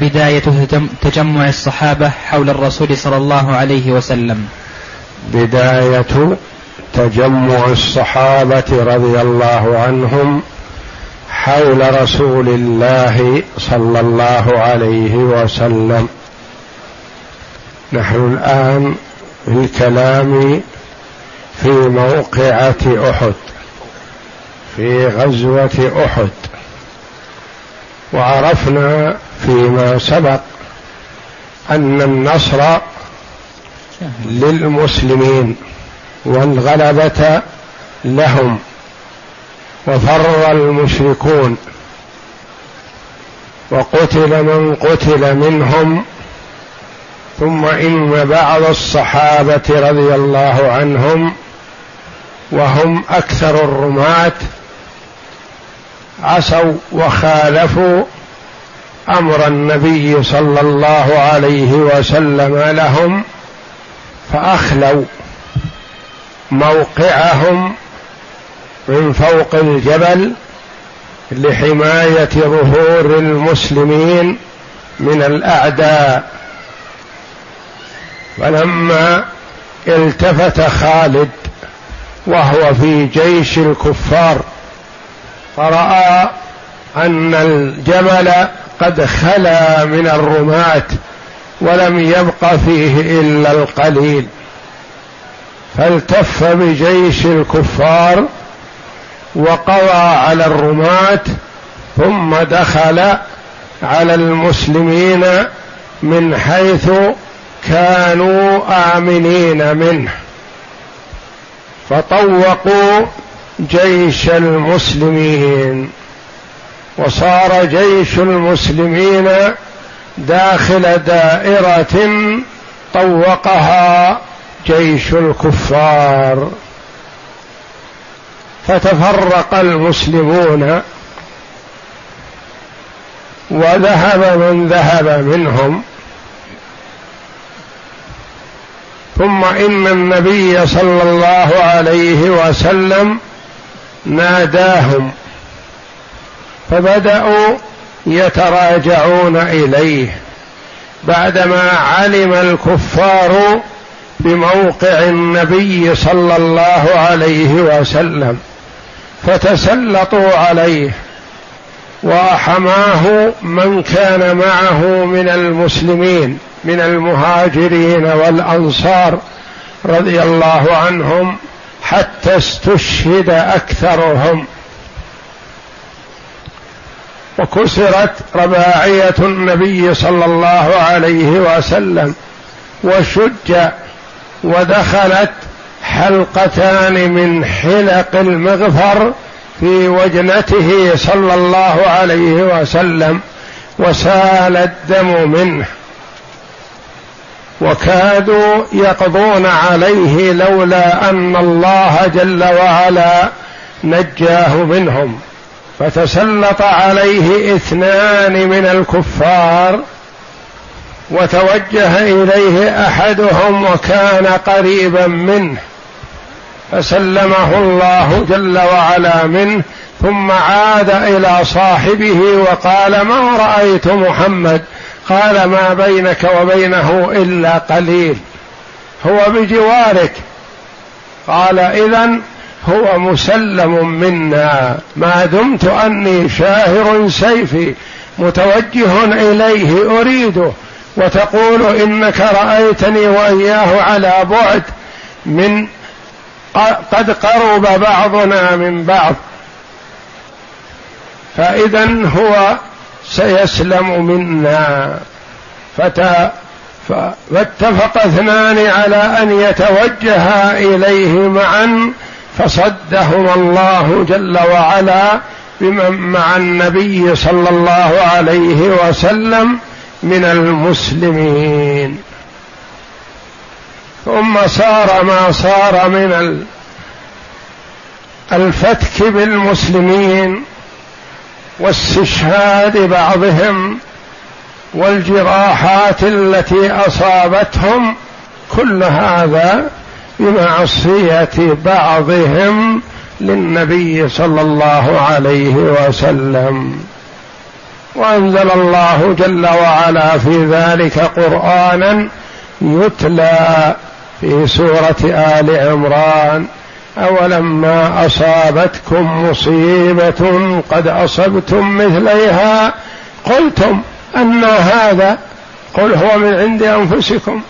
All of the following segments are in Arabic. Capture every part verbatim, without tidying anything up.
بداية تجمع الصحابة حول الرسول صلى الله عليه وسلم. بداية تجمع الصحابة رضي الله عنهم حول رسول الله صلى الله عليه وسلم. نحن الآن في الكلام في موقعة أحد، في غزوة أحد، وعرفنا فيما سبق أن النصر للمسلمين والغلبة لهم، وفر المشركون وقتل من قتل منهم. ثم إن بعض الصحابة رضي الله عنهم وهم أكثر الرماة عصوا وخالفوا أمر النبي صلى الله عليه وسلم لهم، فأخلوا موقعهم من فوق الجبل لحماية ظهور المسلمين من الأعداء. فلما التفت خالد وهو في جيش الكفار فرأى أن الجبل قد خلا من الرماة ولم يبق فيه إلا القليل، فالتف بجيش الكفار وقضى على الرماة، ثم دخل على المسلمين من حيث كانوا آمنين منه، فطوقوا جيش المسلمين، وصار جيش المسلمين داخل دائرة طوقها جيش الكفار، فتفرق المسلمون وذهب من ذهب منهم. ثم إن النبي صلى الله عليه وسلم ناداهم فبدأوا يتراجعون إليه بعدما علم الكفار بموقع النبي صلى الله عليه وسلم، فتسلطوا عليه وحماه من كان معه من المسلمين من المهاجرين والأنصار رضي الله عنهم، حتى استشهد أكثرهم وكسرت رباعية النبي صلى الله عليه وسلم، وشج ودخلت حلقتان من حلق المغفر في وجنته صلى الله عليه وسلم، وسال الدم منه، وكادوا يقضون عليه لولا أن الله جل وعلا نجاه منهم. فتسلط عليه اثنان من الكفار، وتوجه إليه أحدهم وكان قريبا منه، فسلمه الله جل وعلا منه، ثم عاد إلى صاحبه وقال: ما رأيت محمد؟ قال: ما بينك وبينه إلا قليل، هو بجوارك. قال: إذن هو مسلم منا، ما دمت أني شاهر سيفي متوجه إليه أريده، وتقول إنك رأيتني وإياه على بعد، من قد قرب بعضنا من بعض، فإذن هو سيسلم منا. فاتفق اثنان على أن يتوجها إليه معا، فصدهم الله جل وعلا بمن مع النبي صلى الله عليه وسلم من المسلمين. ثم صار ما صار من الفتك بالمسلمين واستشهاد بعضهم والجراحات التي أصابتهم، كل هذا بمعصية بعضهم للنبي صلى الله عليه وسلم. وأنزل الله جل وعلا في ذلك قرآنا يتلى في سورة آل عمران: أولما أصابتكم مصيبة قد أصبتم مثليها قلتم أن هذا، قل هو من عند أنفسكم،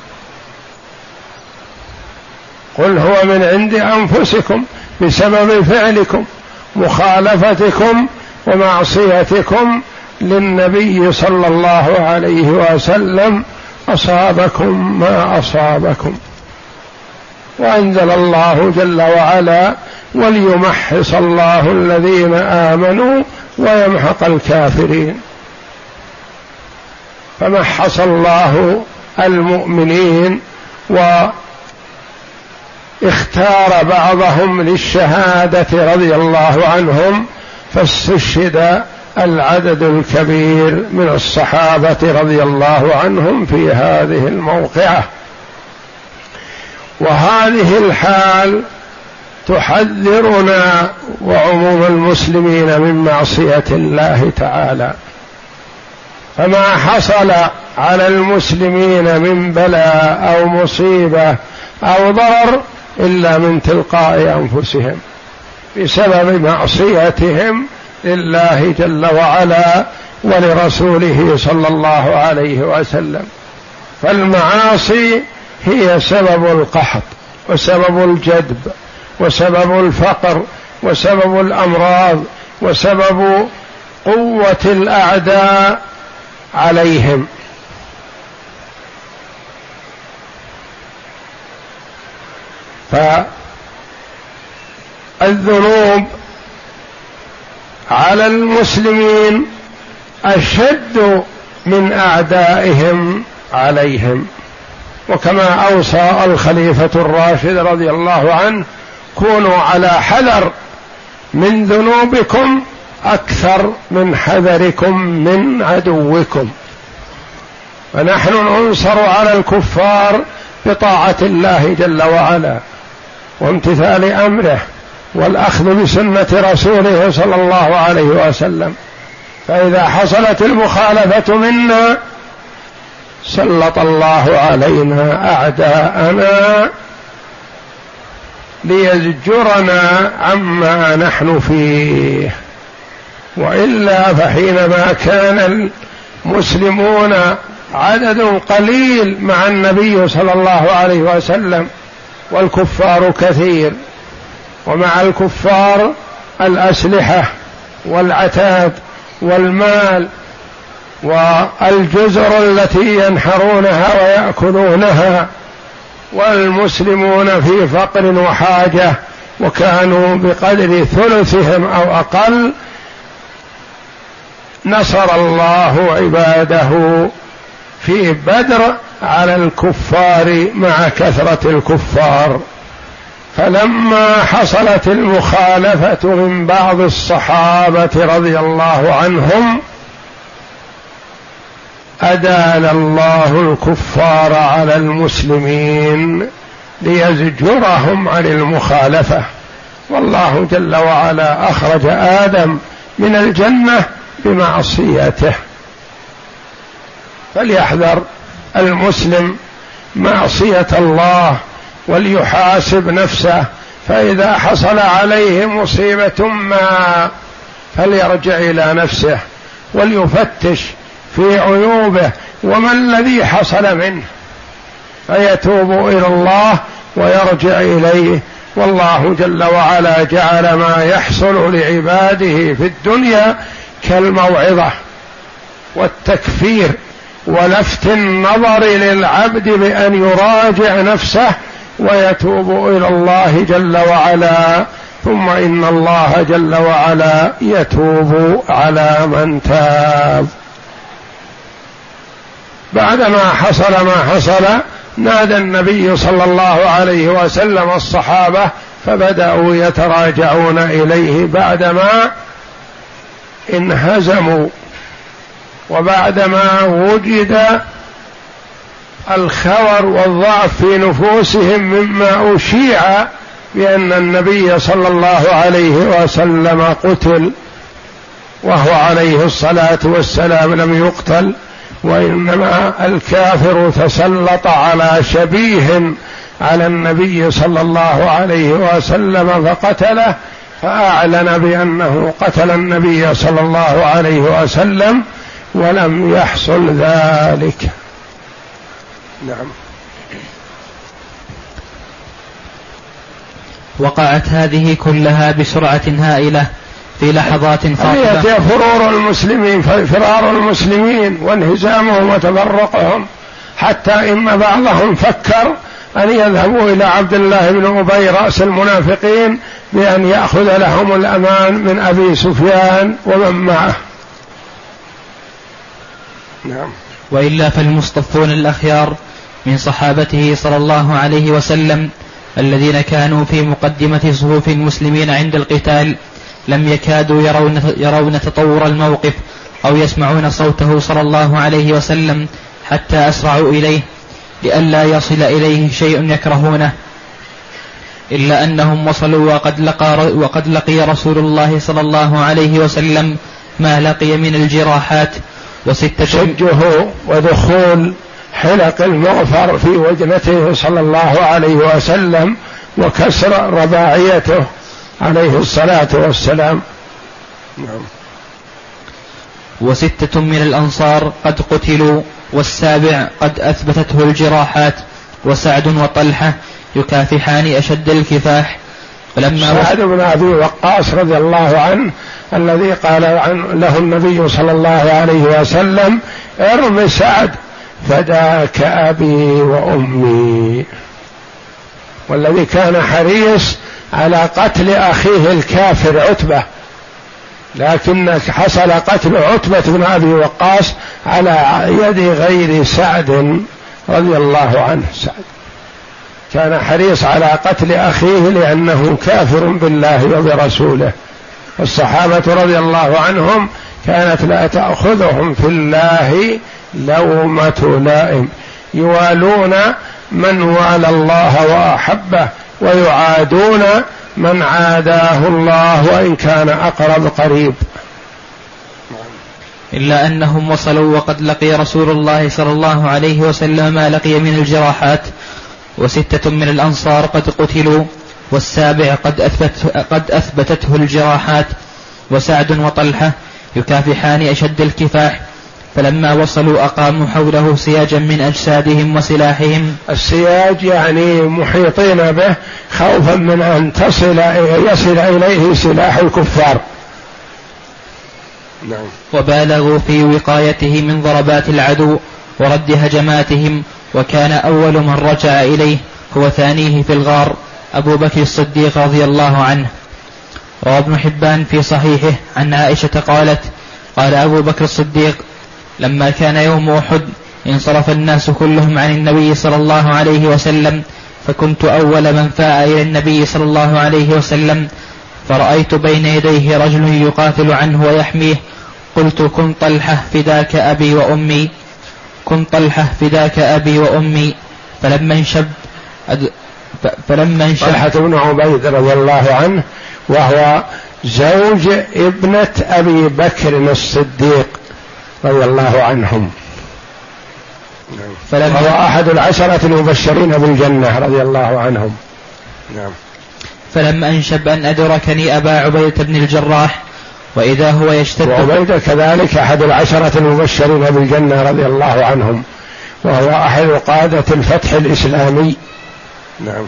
قل هو من عند أنفسكم بسبب فعلكم مخالفتكم ومعصيتكم للنبي صلى الله عليه وسلم أصابكم ما أصابكم. وأنزل الله جل وعلا: وليمحص الله الذين آمنوا ويمحق الكافرين. فمحص الله المؤمنين واختار بعضهم للشهادة رضي الله عنهم، فاستشهد العدد الكبير من الصحابة رضي الله عنهم في هذه الموقعة. وهذه الحال تحذرنا وعموم المسلمين من معصية الله تعالى. فما حصل على المسلمين من بلاء أو مصيبة أو ضرر إلا من تلقاء أنفسهم بسبب معصيتهم لله جل وعلا ولرسوله صلى الله عليه وسلم. فالمعاصي هي سبب القحط وسبب الجدب وسبب الفقر وسبب الأمراض وسبب قوة الأعداء عليهم. فالذنوب على المسلمين أشد من أعدائهم عليهم. وكما أوصى الخليفة الراشد رضي الله عنه: كونوا على حذر من ذنوبكم أكثر من حذركم من عدوكم. فنحن ننصر على الكفار بطاعة الله جل وعلا وامتثال أمره والأخذ بسنة رسوله صلى الله عليه وسلم. فإذا حصلت المخالفة منا سلط الله علينا أعداءنا ليزجرنا عما نحن فيه، وإلا فحينما كان المسلمون عدد قليل مع النبي صلى الله عليه وسلم والكفار كثير، ومع الكفار الأسلحة والعتاد والمال والجزر التي ينحرونها ويأكلونها، والمسلمون في فقر وحاجة، وكانوا بقدر ثلثهم أو أقل. نصر الله عباده في بدر على الكفار مع كثرة الكفار. فلما حصلت المخالفة من بعض الصحابة رضي الله عنهم أدال الله الكفار على المسلمين ليزجرهم عن المخالفة. والله جل وعلا أخرج آدم من الجنة بمعصيته. فليحذر المسلم معصية الله وليحاسب نفسه. فإذا حصل عليه مصيبة ما فليرجع إلى نفسه وليفتش في عيوبه وما الذي حصل منه، فيتوب إلى الله ويرجع إليه. والله جل وعلا جعل ما يحصل لعباده في الدنيا كالموعظة والتكفير ولفت النظر للعبد بأن يراجع نفسه ويتوب إلى الله جل وعلا، ثم إن الله جل وعلا يتوب على من تاب. بعدما حصل ما حصل نادى النبي صلى الله عليه وسلم الصحابة فبدأوا يتراجعون إليه بعدما انهزموا وبعدما وجد الخور والضعف في نفوسهم مما أشيع بأن النبي صلى الله عليه وسلم قتل وهو عليه الصلاة والسلام لم يقتل، وإنما الكافر تسلط على شبيه على النبي صلى الله عليه وسلم فقتله، فأعلن بأنه قتل النبي صلى الله عليه وسلم ولم يحصل ذلك. نعم. وقعت هذه كلها بسرعة هائلة في لحظات فاقدة. هي فرار المسلمين فرار المسلمين وانهزامهم وتبرقهم، حتى إن بعضهم فكر أن يذهبوا إلى عبد الله بن أبي رأس المنافقين بأن يأخذ لهم الأمان من أبي سفيان ومن معه. نعم. وإلا فالمصطفون الأخيار من صحابته صلى الله عليه وسلم الذين كانوا في مقدمة صفوف المسلمين عند القتال لم يكادوا يرون, يرون تطور الموقف أو يسمعون صوته صلى الله عليه وسلم حتى أسرعوا إليه لئلا يصل إليه شيء يكرهونه، إلا أنهم وصلوا وقد لقى, وقد لقي رسول الله صلى الله عليه وسلم ما لقي من الجراحات وستة شجه ودخول حلق المغفر في وجنته صلى الله عليه وسلم وكسر رباعيته عليه الصلاة والسلام. نعم. وستة من الأنصار قد قتلوا والسابع قد أثبتته الجراحات، وسعد وطلحة يكافحان أشد الكفاح. ولما سعد بن أبي وقاص رضي الله عنه الذي قال له النبي صلى الله عليه وسلم ارم سعد فداك أبي وأمي، والذي كان حريص على قتل أخيه الكافر عتبة، لكن حصل قتل عتبة بن أبي وقاص على يد غير سعد رضي الله عنه. سعد كان حريص على قتل أخيه لأنه كافر بالله وبرسوله، والصحابة رضي الله عنهم كانت لا تأخذهم في الله لومة لائم، يوالون من والى الله وأحبه ويعادون من عاداه الله وإن كان أقرب قريب. إلا أنهم وصلوا وقد لقي رسول الله صلى الله عليه وسلم ما لقي من الجراحات، وستة من الأنصار قد قتلوا والسابع قد, أثبت قد أثبتته الجراحات، وسعد وطلحة يكافحان أشد الكفاح. فلما وصلوا أقاموا حوله سياجا من أجسادهم وسلاحهم. السياج يعني محيطين به خوفا من أن تصل يصل إليه سلاح الكفار. نعم. وبالغوا في وقايته من ضربات العدو ورد هجماتهم، وكان أول من رجع إليه هو ثانيه في الغار أبو بكر الصديق رضي الله عنه. وابن حبان في صحيحه عن عائشة قالت قال أبو بكر الصديق لما كان يوم أحد انصرف الناس كلهم عن النبي صلى الله عليه وسلم، فكنت أول من فاء إلى النبي صلى الله عليه وسلم، فرأيت بين يديه رجل يقاتل عنه ويحميه، قلت كن طلحة فداك أبي وأمي كن طلحة فداك أبي وأمي. فلما انشب فلما انشب طلحة بن عبيد رضي الله عنه وهو زوج ابنة أبي بكر الصديق رضي الله عنهم، وهو أحد العشرة المبشرين بالجنة رضي الله عنهم. نعم. فلما أنشب أن أدركني أبا عبيدة بن الجراح وإذا هو يشتد. وعبيدة كذلك أحد العشرة المبشرين بالجنة رضي الله عنهم، وهو أحد قادة الفتح الإسلامي. نعم.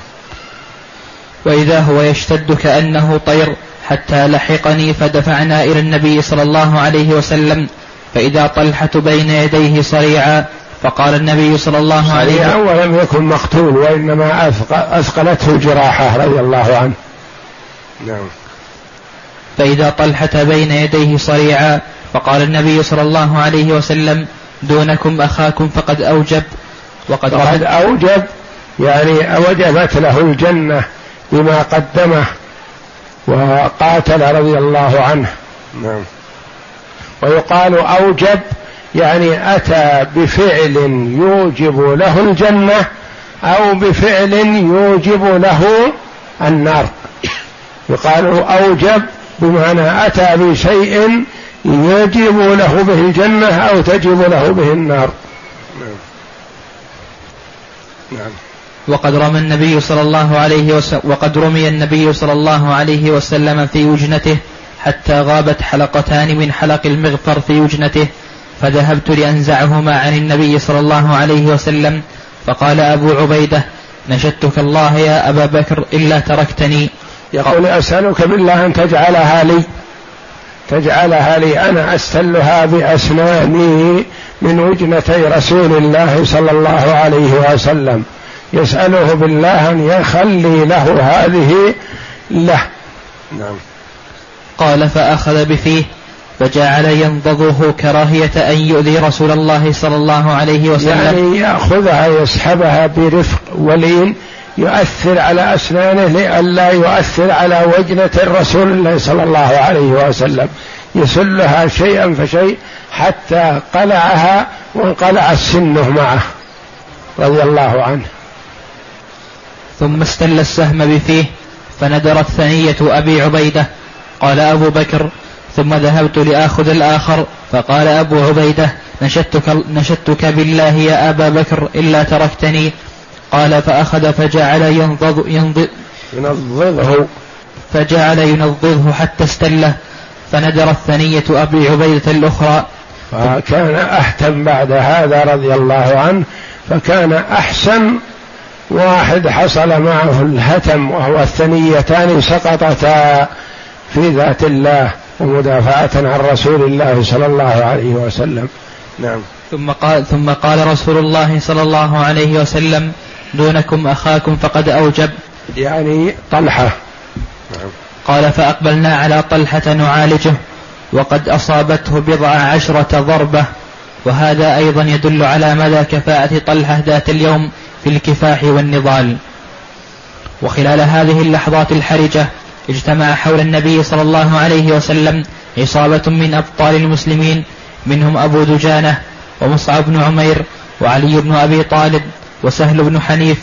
وإذا هو يشتد كأنه طير حتى لحقني، فدفعنا إلى النبي صلى الله عليه وسلم، فإذا طلحة بين يديه صريعا، فقال النبي صلى الله عليه وسلم صريعا ولم يكن مقتول وإنما أثقلته جراحة رضي الله عنه. نعم. فإذا طلحة بين يديه صريعا، فقال النبي صلى الله عليه وسلم دونكم أخاكم فقد أوجب. وقد, وقد أوجب يعني أوجبت له الجنة بما قدمه وقاتل رضي الله عنه. نعم. ويقال أوجب يعني أتى بفعل يوجب له الجنة أو بفعل يوجب له النار. يقال أوجب بمعنى أتى بشيء يجب له به الجنة أو تجب له به النار. نعم. نعم. وقد رمى النبي صلى الله عليه وسلم وقد رمي النبي صلى الله عليه وسلم في وجنته حتى غابت حلقتان من حلق المغفر في وجنته، فذهبت لأنزعهما عن النبي صلى الله عليه وسلم، فقال أبو عبيدة: نشدتك الله يا أبا بكر إلا تركتني. يقول: أسألك بالله أن تجعلها لي تجعلها لي أنا أستلها بأسناني من وجنتي رسول الله صلى الله عليه وسلم. يسأله بالله أن يخلي له هذه له. نعم. قال: فأخذ بفيه فجعل ينضغه كراهية أن يؤذي رسول الله صلى الله عليه وسلم، يعني يأخذها يسحبها برفق ولين يؤثر على أسنانه لئلا يؤثر على وجنة الرسول الله صلى الله عليه وسلم، يسلها شيئا فشيء حتى قلعها وانقلع السنه معه رضي الله عنه. ثم استل السهم بفيه فندرت ثنية أبي عبيدة. قال أبو بكر: ثم ذهبت لآخذ الآخر، فقال أبو عبيدة: نشدتك, نشدتك بالله يا أبا بكر إلا تركتني. قال: فأخذ فجعل ينضض ينض ينضضه فجعل ينضضه حتى استله، فندرت ثنية أبي عبيدة الأخرى. فكان أحتم بعد هذا رضي الله عنه، فكان أحسن واحد حصل معه الهتم وهو الثنيتان سقطتا في ذات الله ومدافعة عن رسول الله صلى الله عليه وسلم. نعم. ثم قال, ثم قال رسول الله صلى الله عليه وسلم: دونكم أخاكم فقد أوجب، يعني طلحة. نعم. قال: فأقبلنا على طلحة نعالجه، وقد أصابته بضع عشرة ضربة، وهذا أيضا يدل على مدى كفاءة طلحة ذات اليوم في الكفاح والنضال. وخلال هذه اللحظات الحرجة اجتمع حول النبي صلى الله عليه وسلم عصابة من أبطال المسلمين، منهم أبو دجانة ومصعب بن عمير وعلي بن أبي طالب وسهل بن حنيف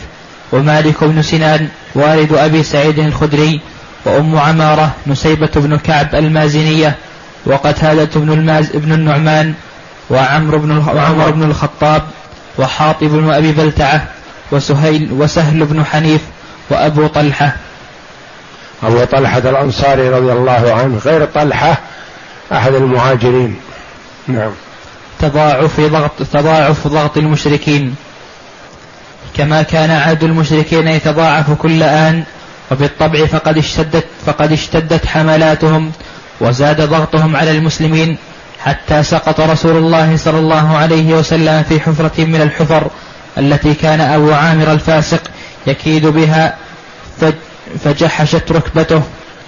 ومالك بن سنان والد أبي سعيد الخدري، وأم عمارة نسيبة بن كعب المازنية، وقتادة بن, الماز بن النعمان وعمرو بن, وعمر بن الخطاب وحاطب بن أبي بلتعة وسهيل وسهل بن حنيف وأبو طلحة أبو طلحة الأنصاري رضي الله عنه، غير طلحة أحد المهاجرين. نعم. تضاعف ضغط, تضاعف ضغط المشركين. كما كان عاد المشركين يتضاعف كل آن، وبالطبع فقد اشتدت, فقد اشتدت حملاتهم وزاد ضغطهم على المسلمين، حتى سقط رسول الله صلى الله عليه وسلم في حفرة من الحفر التي كان أبو عامر الفاسق يكيد بها، فجحشت ركبته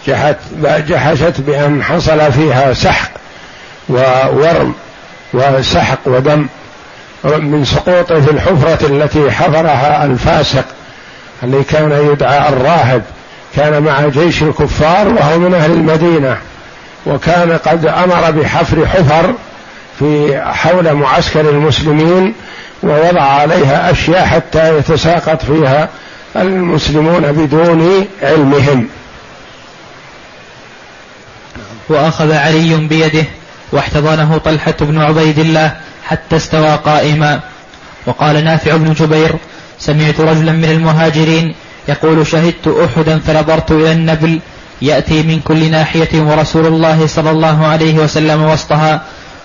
جحت جحشت بأن حصل فيها سحق وورم وسحق ودم من سقوطه في الحفرة التي حفرها الفاسق اللي كان يدعى الراهب، كان مع جيش الكفار وهو من أهل المدينة، وكان قد أمر بحفر حفر في حول معسكر المسلمين ووضع عليها أشياء حتى يتساقط فيها المسلمون بدون علمهم. وأخذ علي بيده واحتضنه طلحة بن عبيد الله حتى استوى قائما. وقال نافع بن جبير: سمعت رجلا من المهاجرين يقول: شهدت أحدا فنظرت إلى النبل يأتي من كل ناحية ورسول الله صلى الله عليه وسلم وسطها،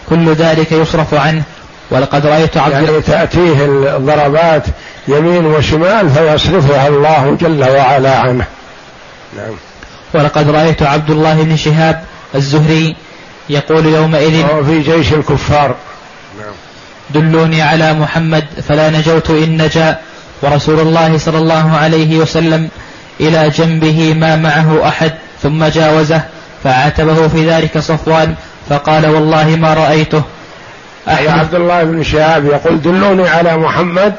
كل ذلك يصرف عنه، ولقد رأيت عبد يعني تأتيه الضربات يمين وشمال فيصرفها الله جل وعلا عنه. نعم. ولقد رأيت عبد الله بن شهاب الزهري يقول يومئذ وفي جيش الكفار: نعم. دلوني على محمد فلا نجوت إن نجا، ورسول الله صلى الله عليه وسلم إلى جنبه ما معه أحد ثم جاوزه، فعاتبه في ذلك صفوان فقال: والله ما رأيته أي عبد الله بن شهاب يقول دلوني على محمد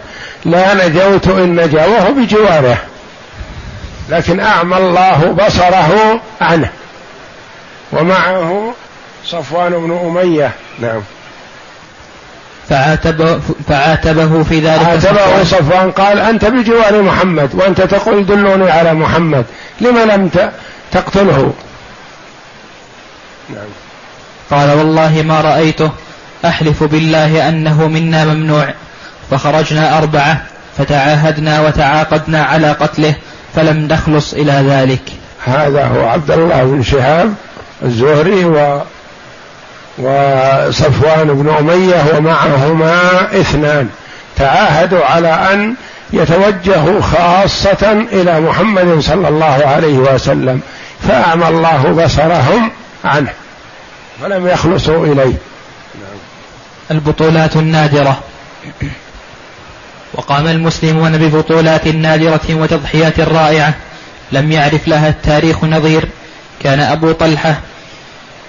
لا نجوت إن نجا وهو بجواره، لكن أعمى الله بصره عنه، ومعه صفوان بن أمية. نعم. فعاتبه, فعاتبه في ذلك عاتبه صفوان، قال أنت بجوار محمد وأنت تقول دلوني على محمد، لما لم تقتله؟ نعم. قال والله ما رأيته، أحلف بالله أنه منا ممنوع. فخرجنا أربعة فتعاهدنا وتعاقدنا على قتله فلم نخلص إلى ذلك. هذا هو عبد الله بن شهاب الزهري و... وصفوان بن أمية ومعهما اثنان، تعاهدوا على أن يتوجهوا خاصة إلى محمد صلى الله عليه وسلم، فأعمى الله بصرهم عنه فلم يخلصوا إليه. البطولات النادرة. وقام المسلمون ببطولات نادرة وتضحيات رائعة لم يعرف لها التاريخ نظير. كان أبو طلحة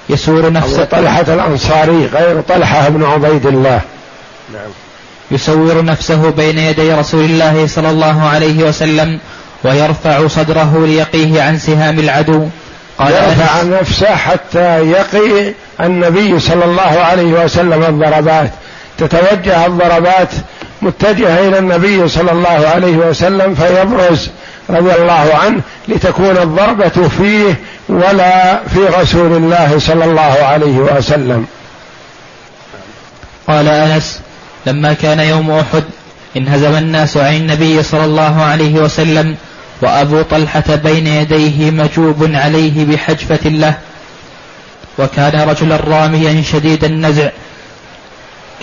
يسور نفسه، أبو طلحة الأنصاري غير طلحة بن عبيد الله، نعم، يسور نفسه بين يدي رسول الله صلى الله عليه وسلم ويرفع صدره ليقيه عن سهام العدو. قال يرفع نفسه حتى يقي النبي صلى الله عليه وسلم الضربات، تتوجه الضربات متجهة إلى النبي صلى الله عليه وسلم فيبرز رضي الله عنه، لتكون الضربة فيه ولا في رسول الله صلى الله عليه وسلم. قال أنس لما كان يوم أحد انهزم الناس عن النبي صلى الله عليه وسلم وأبو طلحة بين يديه مجوب عليه بحجفة له، وكان رجلا راميا شديد النزع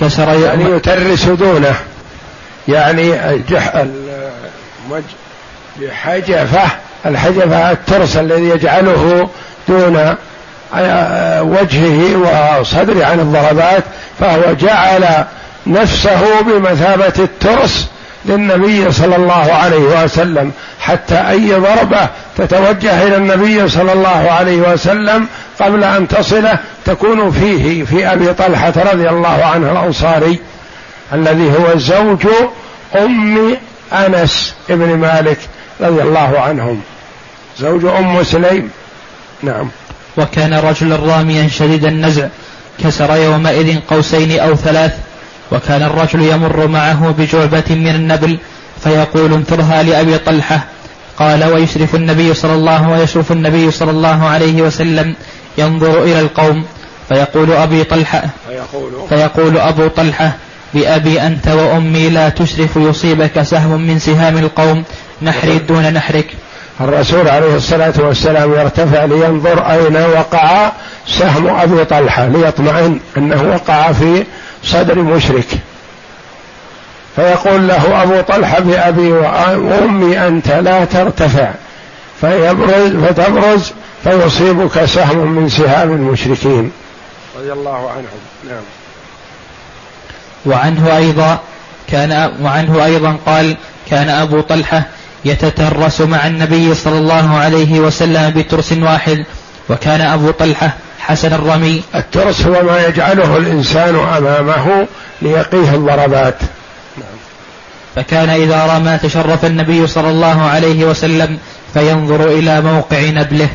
كسر يوم يعني يترس دونه، يعني الجح... المج... بحجفة، الحجفة الترس الذي يجعله دون وجهه وصدره عن الضربات، فهو جعل نفسه بمثابة الترس للنبي صلى الله عليه وسلم، حتى أي ضربة تتوجه إلى النبي صلى الله عليه وسلم قبل أن تصله تكون فيه، في أبي طلحة رضي الله عنه الأنصاري الذي هو زوج أم أنس ابن مالك رضي الله عنهم، زوج أم سليم. نعم. وكان رجلا راميا شديد النزع كسر يومئذ قوسين أو ثلاث، وكان الرجل يمر معه بجعبة من النبل فيقول انثرها لأبي طلحة. قال ويشرف النبي صلى الله ويشرف النبي صلى الله عليه وسلم ينظر إلى القوم فيقول أبي طلحة فيقول, فيقول أبو طلحة بأبي أنت وأمي لا تشرف يصيبك سهم من سهام القوم نحري دون نحرك. الرسول عليه الصلاة والسلام يرتفع لينظر أين وقع سهم أبي طلحة ليطمئن أنه وقع في صدر مشرك، فيقول له أبو طلحة بأبي وأمي أنت لا ترتفع فيبرز فتبرز فيصيبك سهم من سهام المشركين رضي الله عنهم. نعم. وعنه أيضا كان وعنه أيضا قال كان أبو طلحة يتترس مع النبي صلى الله عليه وسلم بترس واحد، وكان أبو طلحة حسن الرمي. الترس هو ما يجعله الإنسان أمامه ليقيه الضربات. فكان إذا رمى تشرف النبي صلى الله عليه وسلم فينظر إلى موقع نبله.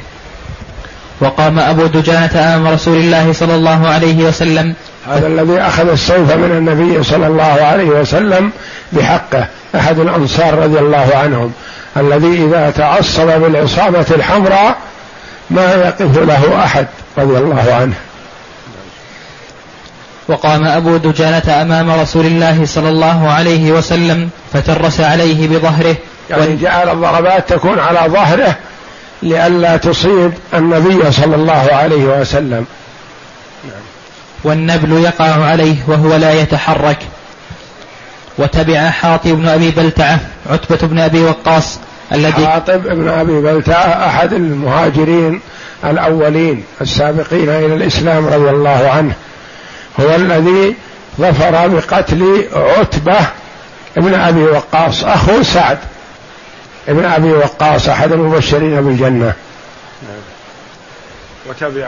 وقام أبو دجانة أمام رسول الله صلى الله عليه وسلم، هذا الذي أخذ السيف من النبي صلى الله عليه وسلم بحقه، أحد الأنصار رضي الله عنهم، الذي إذا تعصب بالعصابة الحمراء ما يقف له أحد رضي الله عنه. وقام أبو دجانة أمام رسول الله صلى الله عليه وسلم فترس عليه بظهره، يعني جعل الضربات تكون على ظهره لئلا تصيب النبي صلى الله عليه وسلم، والنبل يقع عليه وهو لا يتحرك. وتبع حاطب بن أبي بلتعة عتبة بن أبي وقاص الذي حاطب بن أبي بلتعة أحد المهاجرين الأولين السابقين إلى الإسلام رضي الله عنه، هو الذي ظفر بقتل عتبة بن أبي وقاص أخو سعد ابن أبي وقاص أحد المبشرين بالجنة. وتبع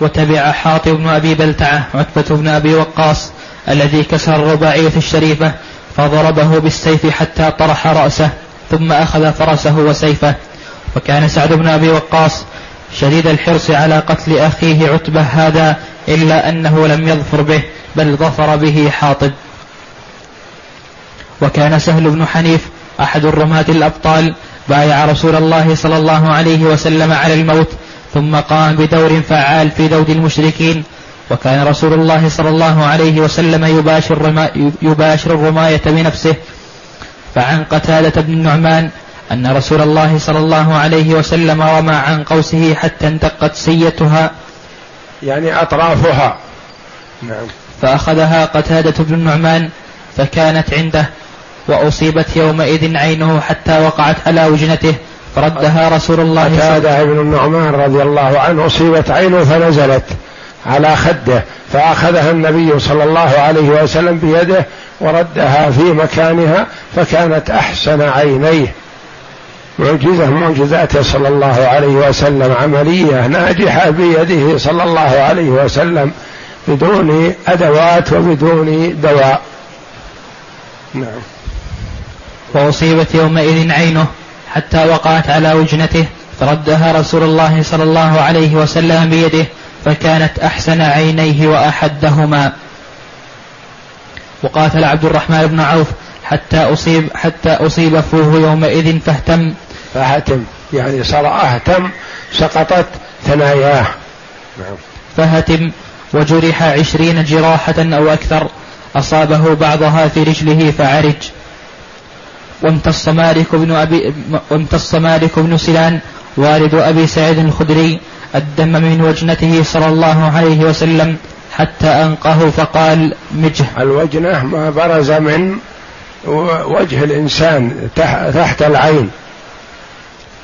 وتبع حاطب بن أبي بلتعة عتبة بن أبي وقاص الذي كسر الرباعية الشريفة فضربه بالسيف حتى طرح رأسه، ثم أخذ فرسه وسيفه. وكان سعد بن أبي وقاص شديد الحرص على قتل أخيه عتبة هذا، إلا أنه لم يظفر به بل ظفر به حاطب. وكان سهل بن حنيف أحد الرماة الأبطال بايع رسول الله صلى الله عليه وسلم على الموت، ثم قام بدور فعال في ذود المشركين. وكان رسول الله صلى الله عليه وسلم يباشر, يباشر الرماية بنفسه. فعن قتادة بن النعمان أن رسول الله صلى الله عليه وسلم رمى عن قوسه حتى انتقت سيتها، يعني أطرافها، نعم، فأخذها قتادة بن النعمان فكانت عنده، وأصيبت يومئذ عينه حتى وقعت على وجنته، فردها رسول الله صلى الله عليه وسلم. قتادة بن النعمان رضي الله عنه أصيبت عينه فنزلت على خده، فأخذها النبي صلى الله عليه وسلم بيده وردها في مكانها، فكانت أحسن عينيه. معجزة معجزاته صلى الله عليه وسلم، عملية ناجحة بيده صلى الله عليه وسلم بدون أدوات وبدون دواء. نعم. وأصيبت يومئذ عينه حتى وقعت على وجنته، فردها رسول الله صلى الله عليه وسلم بيده، فكانت أحسن عينيه وأحدهما. وقاتل عبد الرحمن بن عوف حتى أصيب حتى أصيب فوه يومئذ فاهتم فهتم يعني صار أهتم، سقطت ثناياه، فهتم، وجرح عشرين جراحة أو أكثر، أصابه بعضها في رجله فعرج. وامتص مالك بن أبي وامتص مالك بن سلان والد أبي سعيد الخدري الدم من وجنته صلى الله عليه وسلم حتى أنقه، فقال: مجه. الوجنة ما برز من وجه الإنسان تحت العين،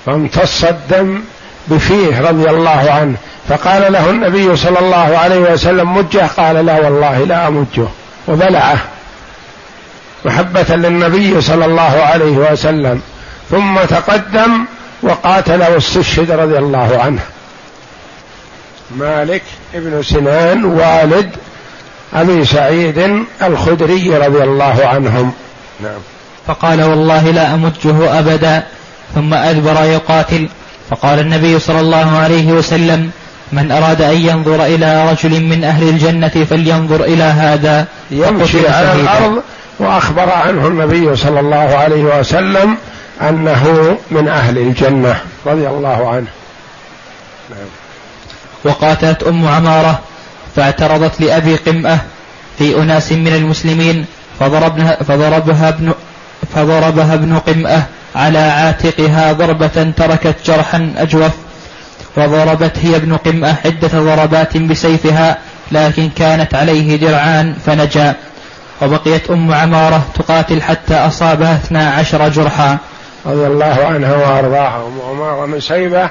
فامتص الدم بفيه رضي الله عنه، فقال له النبي صلى الله عليه وسلم: مجه. قال: لا والله لا أمجه، وبلعه محبة للنبي صلى الله عليه وسلم. ثم تقدم وقاتل واستشهد رضي الله عنه. مالك ابن سنان والد أبي سعيد الخدري رضي الله عنهم، نعم. فقال: والله لا أمجه أبدا. ثم أدبر يقاتل، فقال النبي صلى الله عليه وسلم: من أراد أن ينظر إلى رجل من أهل الجنة فلينظر إلى هذا. يمشي على الأرض، وأخبر عنه النبي صلى الله عليه وسلم أنه من أهل الجنة رضي الله عنه. وقاتلت أم عمارة فاعترضت لأبي قمأة في أناس من المسلمين، فضربها, فضربها, ابن فضربها ابن قمأة على عاتقها ضربة تركت جرحا أجوف، وضربت هي ابن قمأة عدة ضربات بسيفها، لكن كانت عليه درعان فنجا. وبقيت أم عمارة تقاتل حتى أصابها اثنا عشر جرحا رضي الله عنها وأرضاها. أم عمارة من سيبة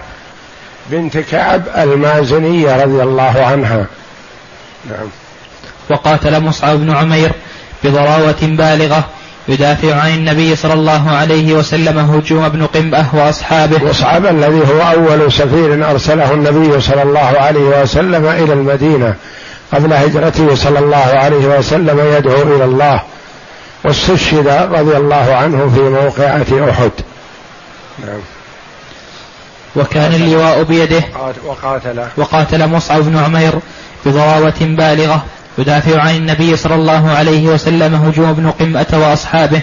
بنت كعب المازنية رضي الله عنها، نعم. وقاتل مصعب بن عمير بضراوة بالغة يدافع عن النبي صلى الله عليه وسلم هجوم ابن قمأة وأصحابه. مصعب الذي هو أول سفير أرسله النبي صلى الله عليه وسلم إلى المدينة قبل هجرته صلى الله عليه وسلم يدعو إلى الله، واستشهد رضي الله عنه في موقعة أحد، نعم. وكان اللواء بيده. وقاتل وقاتل مصعب بن عمير بضراوة بالغة يدافع عن النبي صلى الله عليه وسلم هجوم ابن قمأة وأصحابه،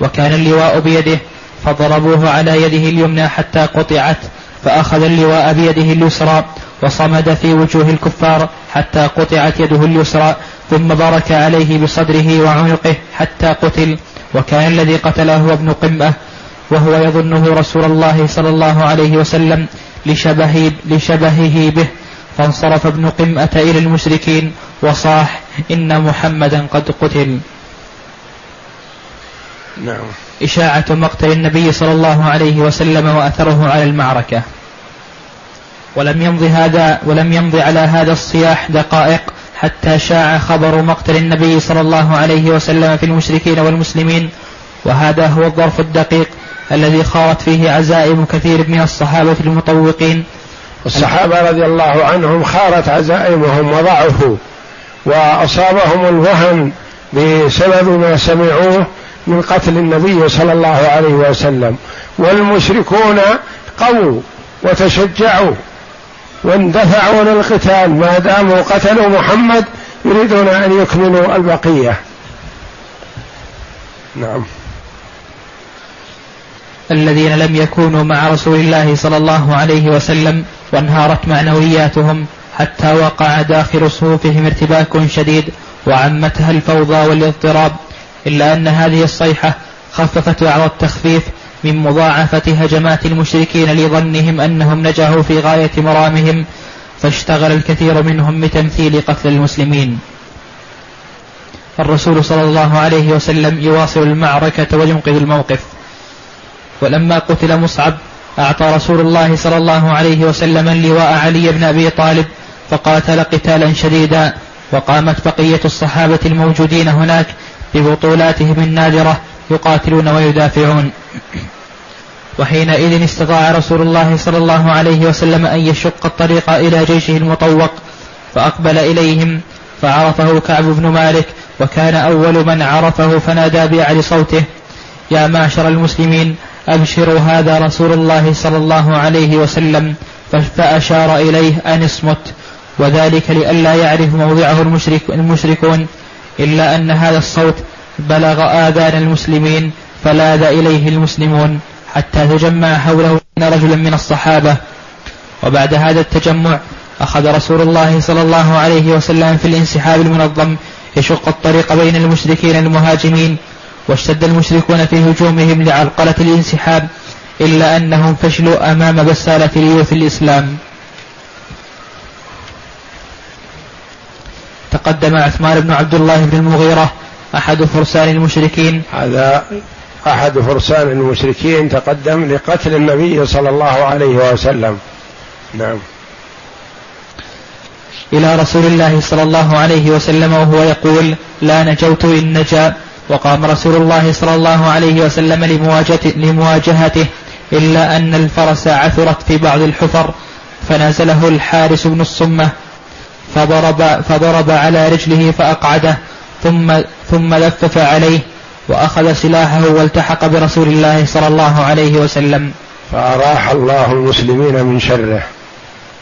وكان اللواء بيده، فضربوه على يده اليمنى حتى قطعت، فأخذ اللواء بيده اليسرى وصمد في وجوه الكفار حتى قطعت يده اليسرى، ثم بارك عليه بصدره وعنقه حتى قتل. وكان الذي قتله هو ابن قمأة، وهو يظنه رسول الله صلى الله عليه وسلم لشبهه, لشبهه به، فانصرف ابن قمأة إلى المشركين وصاح: إن محمدا قد قتل. نعم. إشاعة مقتل النبي صلى الله عليه وسلم وأثره على المعركة. ولم يمض هذا ولم يمض على هذا الصياح دقائق حتى شاع خبر مقتل النبي صلى الله عليه وسلم في المشركين والمسلمين، وهذا هو الظرف الدقيق الذي خاضت فيه عزائم كثير من الصحابة المطوقين. الصحابة رضي الله عنهم خارت عزائمهم وضعفوا، وأصابهم الوهم بسبب ما سمعوه من قتل النبي صلى الله عليه وسلم. والمشركون قووا وتشجعوا واندفعوا للقتال ما داموا قتلوا محمد يريدون أن يكملوا البقية. نعم. الذين لم يكونوا مع رسول الله صلى الله عليه وسلم وانهارت معنوياتهم حتى وقع داخل صفوفهم ارتباك شديد وعمتها الفوضى والاضطراب، إلا أن هذه الصيحة خففت وعظ التخفيف من مضاعفة هجمات المشركين لظنهم أنهم نجحوا في غاية مرامهم، فاشتغل الكثير منهم بتمثيل قتل المسلمين. الرسول صلى الله عليه وسلم يواصل المعركة وينقذ الموقف. ولما قتل مصعب أعطى رسول الله صلى الله عليه وسلم اللواء علي بن أبي طالب فقاتل قتالا شديدا، وقامت بقية الصحابة الموجودين هناك ببطولاتهم النادرة يقاتلون ويدافعون. وحينئذ استطاع رسول الله صلى الله عليه وسلم أن يشق الطريق إلى جيشه المطوق فأقبل إليهم، فعرفه كعب بن مالك وكان أول من عرفه فنادى بأعلى صوته: يا معشر المسلمين أبشروا، هذا رسول الله صلى الله عليه وسلم. فأشار إليه أن اصمت، وذلك لئلا يعرف موضعه المشرك المشركون، إلا أن هذا الصوت بلغ آذان المسلمين فلاذ إليه المسلمون حتى تجمع حوله رجلا من الصحابة. وبعد هذا التجمع أخذ رسول الله صلى الله عليه وسلم في الانسحاب المنظم يشق الطريق بين المشركين المهاجمين، واشتد المشركون في هجومهم لعرقلة الانسحاب، إلا أنهم فشلوا أمام بسالة ريوث الإسلام. تقدم عثمان بن عبد الله بن المغيرة أحد فرسان المشركين، هذا أحد فرسان المشركين تقدم لقتل النبي صلى الله عليه وسلم. نعم. إلى رسول الله صلى الله عليه وسلم وهو يقول: لا نجوت إن نجا. وقام رسول الله صلى الله عليه وسلم لمواجهته، إلا أن الفرس عثرت في بعض الحفر فنازله الحارس بن الصمة فضرب, فضرب على رجله فأقعده، ثم, ثم لفف عليه وأخذ سلاحه والتحق برسول الله صلى الله عليه وسلم، فأراح الله المسلمين من شره.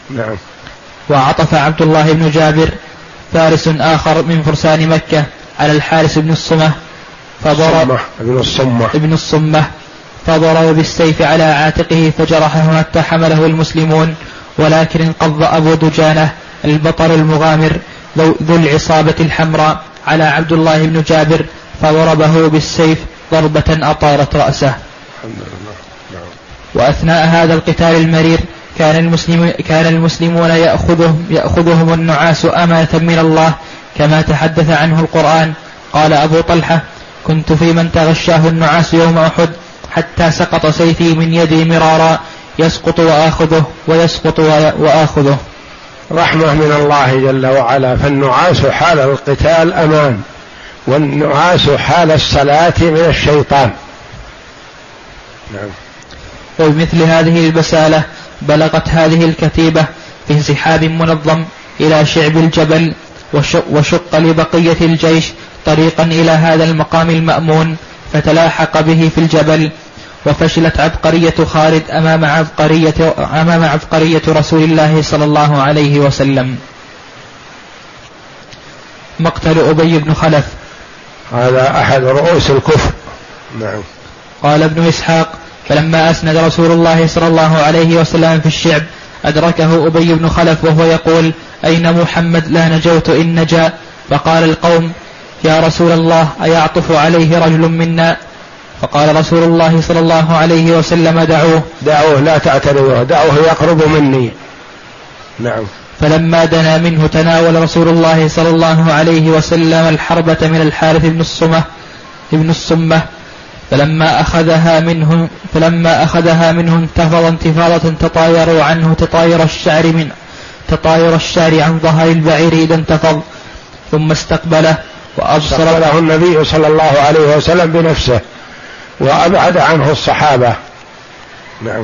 نعم. وعطف عبد الله بن جابر فارس آخر من فرسان مكة على الحارس بن الصمة فضرب ابن الصمة ابن الصمة فضرب بالسيف على عاتقه فجرحه حتى حمله المسلمون، ولكن انقض أبو دجانة البطر المغامر ذو العصابة الحمراء على عبد الله بن جابر فضربه بالسيف ضربة أطارت رأسه. وأثناء هذا القتال المرير كان, المسلم كان المسلمون يأخذهم, يأخذهم النعاس أمانة من الله كما تحدث عنه القرآن. قال أبو طلحة: كنت في من تغشاه النعاس يوم أحد حتى سقط سيفي من يدي مرارا، يسقط وآخذه ويسقط وآخذه. رحمة من الله جل وعلا، فالنعاس حال القتال أمان، والنعاس حال الصلاة من الشيطان. نعم. وبمثل هذه البسالة بلغت هذه الكتيبة في انسحاب منظم إلى شعب الجبل، وشق لبقية الجيش طريقا إلى هذا المقام المأمون فتلاحق به في الجبل. وفشلت عبقرية خالد أمام عبقرية, أمام عبقرية رسول الله صلى الله عليه وسلم. مقتل أبي بن خلف، هذا أحد رؤوس الكفر. نعم. قال ابن إسحاق: فلما أسند رسول الله صلى الله عليه وسلم في الشعب أدركه أبي بن خلف وهو يقول: أين محمد؟ لا نجوت إن نجا. فقال القوم: يا رسول الله، أيعطف عليه رجل منا؟ فقال رسول الله صلى الله عليه وسلم: دعوه دعوه لا تعترضوه، دعوه يقرب مني. نعم. فلما دنا منه تناول رسول الله صلى الله عليه وسلم الحربة من الحارث بن الصمة ابن الصمة فلما أخذها منه فلما أخذها منه انتفض انتفاضة تطايروا عنه تطاير الشعر من تطاير الشعر عن ظهر البعير إذا انتفض، ثم استقبله وأبصره النبي صلى الله عليه وسلم بنفسه وأبعد عنه الصحابة. نعم.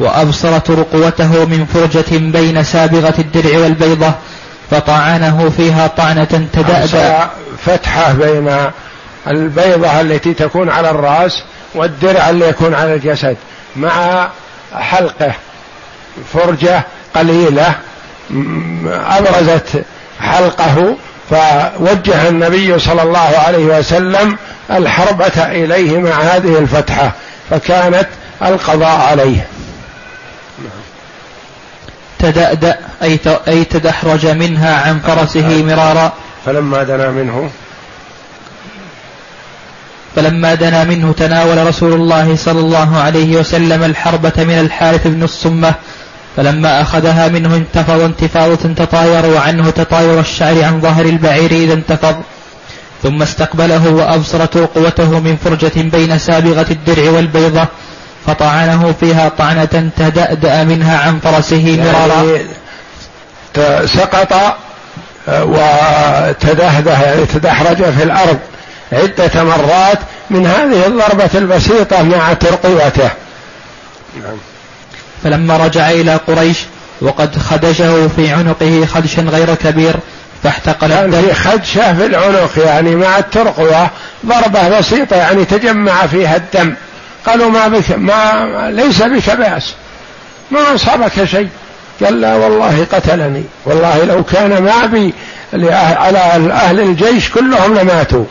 وأبصرت رقوته من فرجة بين سابغة الدرع والبيضة، فطعنه فيها طعنة تدأبأ، فتحة بين البيضة التي تكون على الرأس والدرع اللي يكون على الجسد، مع حلقة فرجة قليلة أبرزت حلقه، فوجه النبي صلى الله عليه وسلم الحربة إليه مع هذه الفتحة، فكانت القضاء عليه. تدأدأ أي تدحرج منها عن فرسه مرارا، فلما دنا منه فلما دنا منه تناول رسول الله صلى الله عليه وسلم الحربة من الحارث بن الصمة، فلما أخذها منه انتفض انتفاضة تطاير وعنه تطاير الشعر عن ظهر البعير إذا انتفض، ثم استقبله وأبصرته قوته من فرجة بين سابغة الدرع والبيضة فطعنه فيها طعنة تدأدأ منها عن فرسه مرارا، يعني سقط وتدهده تدحرج في الأرض عدة مرات من هذه الضربة البسيطة مع ترقوته. فلما رجع إلى قريش وقد خدشه في عنقه خدشا غير كبير فاحتقل الدم، خدشه في العنق يعني مع الترقوة ضربة بسيطة يعني تجمع فيها الدم، قالوا ما بك ما ليس بك بأس، ما أصابك شيء، قال لا والله قتلني، والله لو كان ما بي على أهل الجيش كلهم لماتوا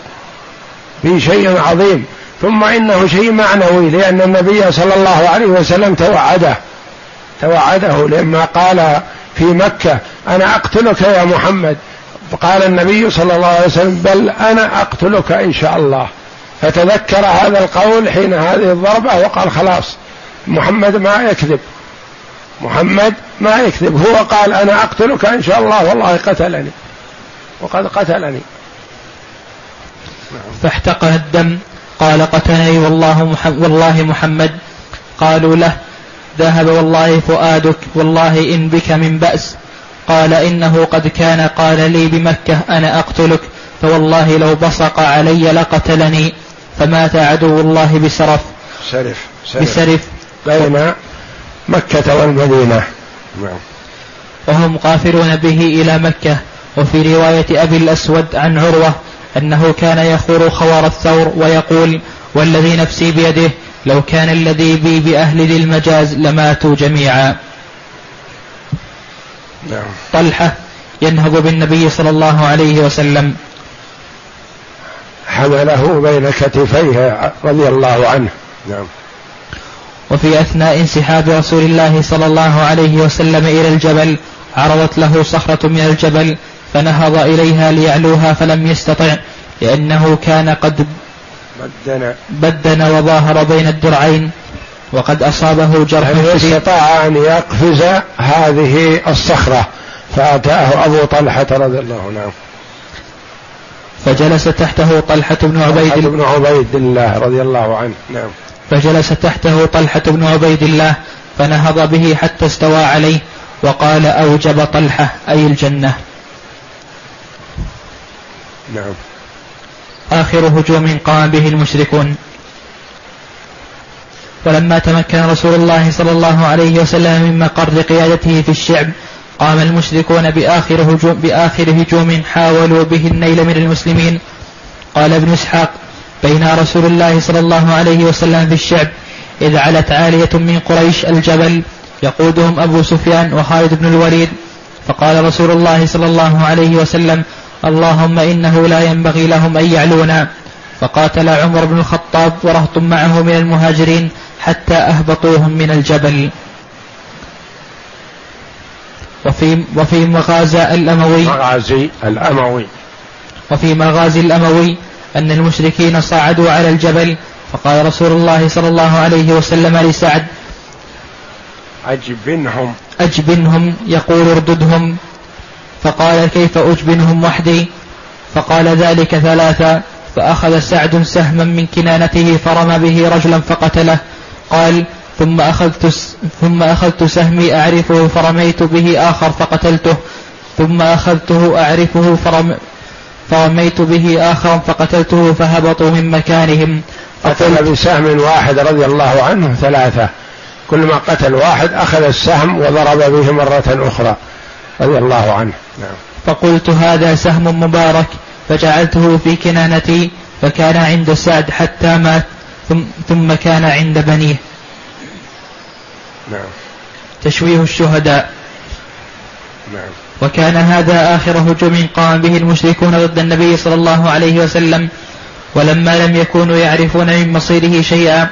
في شيء عظيم. ثم إنه شيء معنوي، لأن النبي صلى الله عليه وسلم توعده توعده لما قال في مكة أنا أقتلك يا محمد، فقال النبي صلى الله عليه وسلم بل أنا أقتلك إن شاء الله، فتذكر هذا القول حين هذه الضربة وقال خلاص محمد ما يكذب، محمد ما يكذب، هو قال أنا أقتلك إن شاء الله والله قتلني وقد قتلني. فاحتقن الدم قال قتلني والله محمد, والله محمد قالوا له ذهب والله فؤادك، والله إن بك من بأس، قال إنه قد كان قال لي بمكة أنا أقتلك، فوالله لو بصق علي لقتلني، فمات عدو الله بسرف سرف سرف, بسرف بين مكة والمدينة وهم قافلون به إلى مكة. وفي رواية أبي الأسود عن عروة أنه كان يخور خوار الثور ويقول والذي نفسي بيده لو كان الذي بي بأهل ذي المجاز لماتوا جميعا. طلحة ينهض بالنبي صلى الله عليه وسلم، حمله بين كتفيه رضي الله عنه. نعم. وفي أثناء انسحاب رسول الله صلى الله عليه وسلم إلى الجبل عرضت له صخرة من الجبل فنهض إليها ليعلوها فلم يستطع، لأنه كان قد بدن, بدن وظاهر بين الدرعين وقد أصابه جرح شديد، استطاع أن يقفز هذه الصخرة فأتاه أبو طلحة رضي الله عنه، فجلس تحته طلحة بن عبيد بن عبيد الله رضي الله عنه. نعم. فجلس تحته طلحة بن عبيد الله فنهض به حتى استوى عليه وقال أوجب طلحة أي الجنة. نعم. آخر هجوم قام به المشركون. ولما تمكن رسول الله صلى الله عليه وسلم من مقر قيادته في الشعب قام المشركون بآخر هجوم, بآخر هجوم حاولوا به النيل من المسلمين. قال ابن إسحاق بين رسول الله صلى الله عليه وسلم في الشعب إذ علت عالية من قريش الجبل يقودهم أبو سفيان وخالد بن الوليد، فقال رسول الله صلى الله عليه وسلم اللهم إنه لا ينبغي لهم أن يعلونا، فقاتل عمر بن الخطاب ورهط معه من المهاجرين حتى أهبطوهم من الجبل. وفي وفي مغازى الأموي مغازي الأموي وفي مغازي الأموي أن المشركين صعدوا على الجبل، فقال رسول الله صلى الله عليه وسلم لسعد أجبنهم أجبنهم يقول ارددهم، فقال كيف أجبنهم وحدي؟ فقال ذلك ثلاثة، فأخذ سعد سهما من كنانته فرمى به رجلا فقتله، قال ثم أخذت, ثم أخذت سهمي أعرفه فرميت به آخر فقتلته، ثم أخذته أعرفه فرم فرميت به آخر فقتلته، فهبطوا من مكانهم. قتل بسهم واحد رضي الله عنه ثلاثة، كل ما قتل واحد أخذ السهم وضرب به مرة أخرى رضي الله عنه. نعم. فقلت هذا سهم مبارك فجعلته في كنانتي فكان عند سعد حتى مات ثم كان عند بنيه. نعم. تشويه الشهداء. نعم. وكان هذا آخر هجوم قام به المشركون ضد النبي صلى الله عليه وسلم، ولما لم يكونوا يعرفون من مصيره شيئا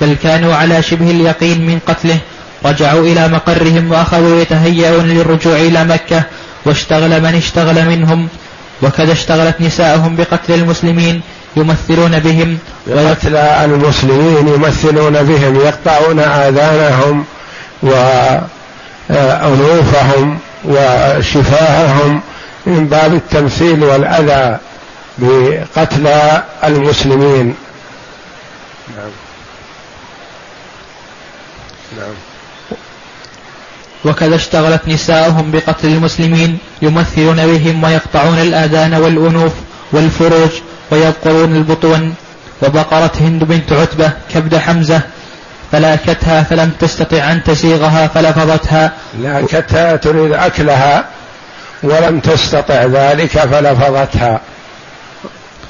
بل كانوا على شبه اليقين من قتله رجعوا إلى مقرهم وأخذوا يتهيئون للرجوع إلى مكة، واشتغل من اشتغل منهم، وكذا اشتغلت نساءهم بقتل المسلمين يمثلون بهم وقتل المسلمين يمثلون بهم يقطعون آذانهم وأنوفهم وشفاههم من باب التمثيل والأذى بقتل المسلمين. نعم. نعم. وكذا اشتغلت نساءهم بقتل المسلمين يمثلون بهم ويقطعون الآذان والأنوف والفروج ويبقرون البطون. وبقرت هند بنت عتبة كبد حمزة فلاكتها فلم تستطع أن تسيغها فلفظتها. لاكتها تريد أكلها ولم تستطع ذلك فلفظتها،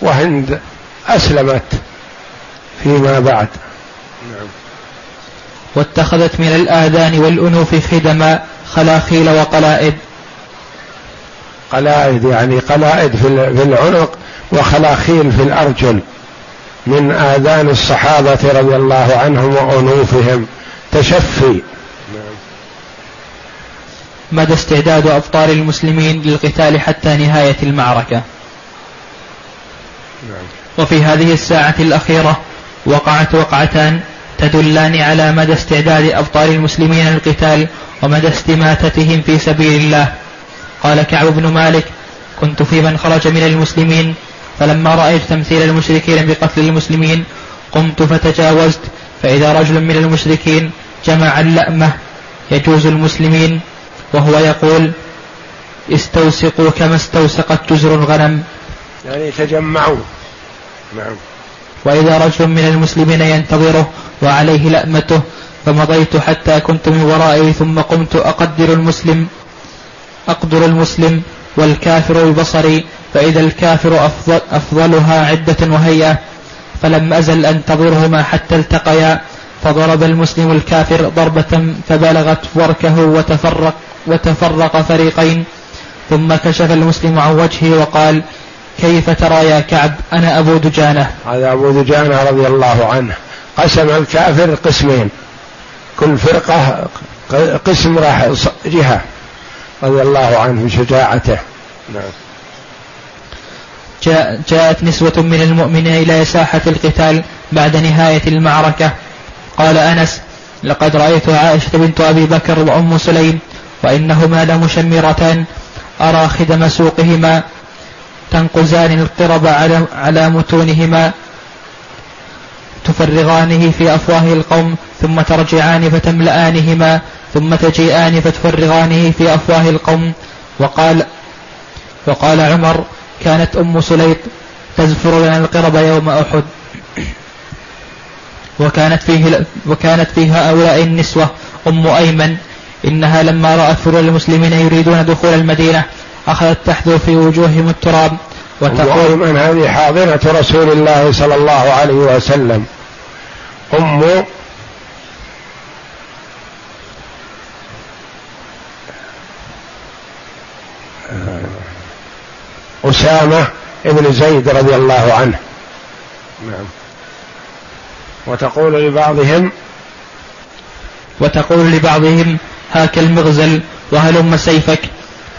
وهند أسلمت فيما بعد. نعم. واتخذت من الآذان والأنوف خدما خلاخيل وقلائد. قلائد يعني قلائد في العنق وخلاخيل في الأرجل من آذان الصحابة رضي الله عنهم وأنوفهم تشفي. مدى استعداد أبطال المسلمين للقتال حتى نهاية المعركة. وفي هذه الساعة الأخيرة وقعت وقعتان تدلان على مدى استعداد أبطال المسلمين للقتال ومدى استماتتهم في سبيل الله. قال كعب بن مالك: كنت في من خرج من المسلمين، فلما رأيت تمثيل المشركين بقتل المسلمين قمت فتجاوزت، فإذا رجل من المشركين جمع اللأمة يجوز المسلمين وهو يقول: استوسقوا كما استوسقت جزر الغنم، يعني تجمعوا. نعم. وإذا رجل من المسلمين ينتظره وعليه لأمته، فمضيت حتى كنت من ورائه ثم قمت أقدر المسلم أقدر المسلم والكافر ببصري، فإذا الكافر أفضل أفضلها عدة وهيئة، فلم أزل أنتظرهما حتى التقيا، فضرب المسلم الكافر ضربة فبلغت وركه وتفرق, وتفرق فريقين، ثم كشف المسلم عن وجهه وقال: كيف ترى يا كعب، أنا أبو دجانة. هذا أبو دجانة رضي الله عنه قسم الكافر قسمين، كل فرقة قسم راح جهة، رضي الله عنه شجاعته. نعم. جاء جاءت نسوة من المؤمنين إلى ساحة القتال بعد نهاية المعركة. قال أنس: لقد رأيت عائشة بنت أبي بكر وأم سليم وإنهما لمشمرتان، أرى خدم سوقهما تنقزان القرب على متونهما تفرغانه في أفواه القوم، ثم ترجعان فتملآنهما، ثم تجيئان فتفرغانه في أفواه القوم. وقال وقال عمر: كانت أم سليط تزفر لنا القرب يوم أحد. وكانت فيه وكانت في هؤلاء النسوة أم أيمن، إنها لما رأت فرع المسلمين يريدون دخول المدينة أخذت تحذو في وجوههم التراب وتقول: من هذه حاضرة رسول الله صلى الله عليه وسلم، أم أسامة ابن زيد رضي الله عنه. نعم. وتقول لبعضهم وتقول لبعضهم: هاك المغزل وهلم سيفك.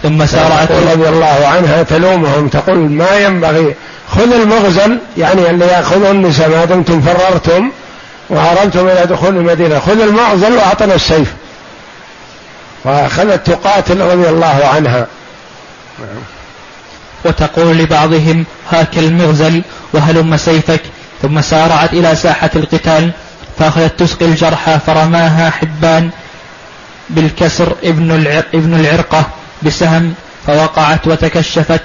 ثم سارعت رضي الله عنها تلومهم تقول: ما ينبغي، خذ المغزل، يعني اللي يأخذوا النساء ما دمتم فررتم وعرمتم إلى دخول المدينة، خذ المغزل وأعطنا السيف. وأخذت تقاتل رضي الله عنها. نعم. وتقول لبعضهم: هاك المغزل وهلم سيفك. ثم سارعت إلى ساحة القتال فأخذت تسقي الجرحى، فرماها حبان بالكسر ابن العرقة بسهم، فوقعت وتكشفت،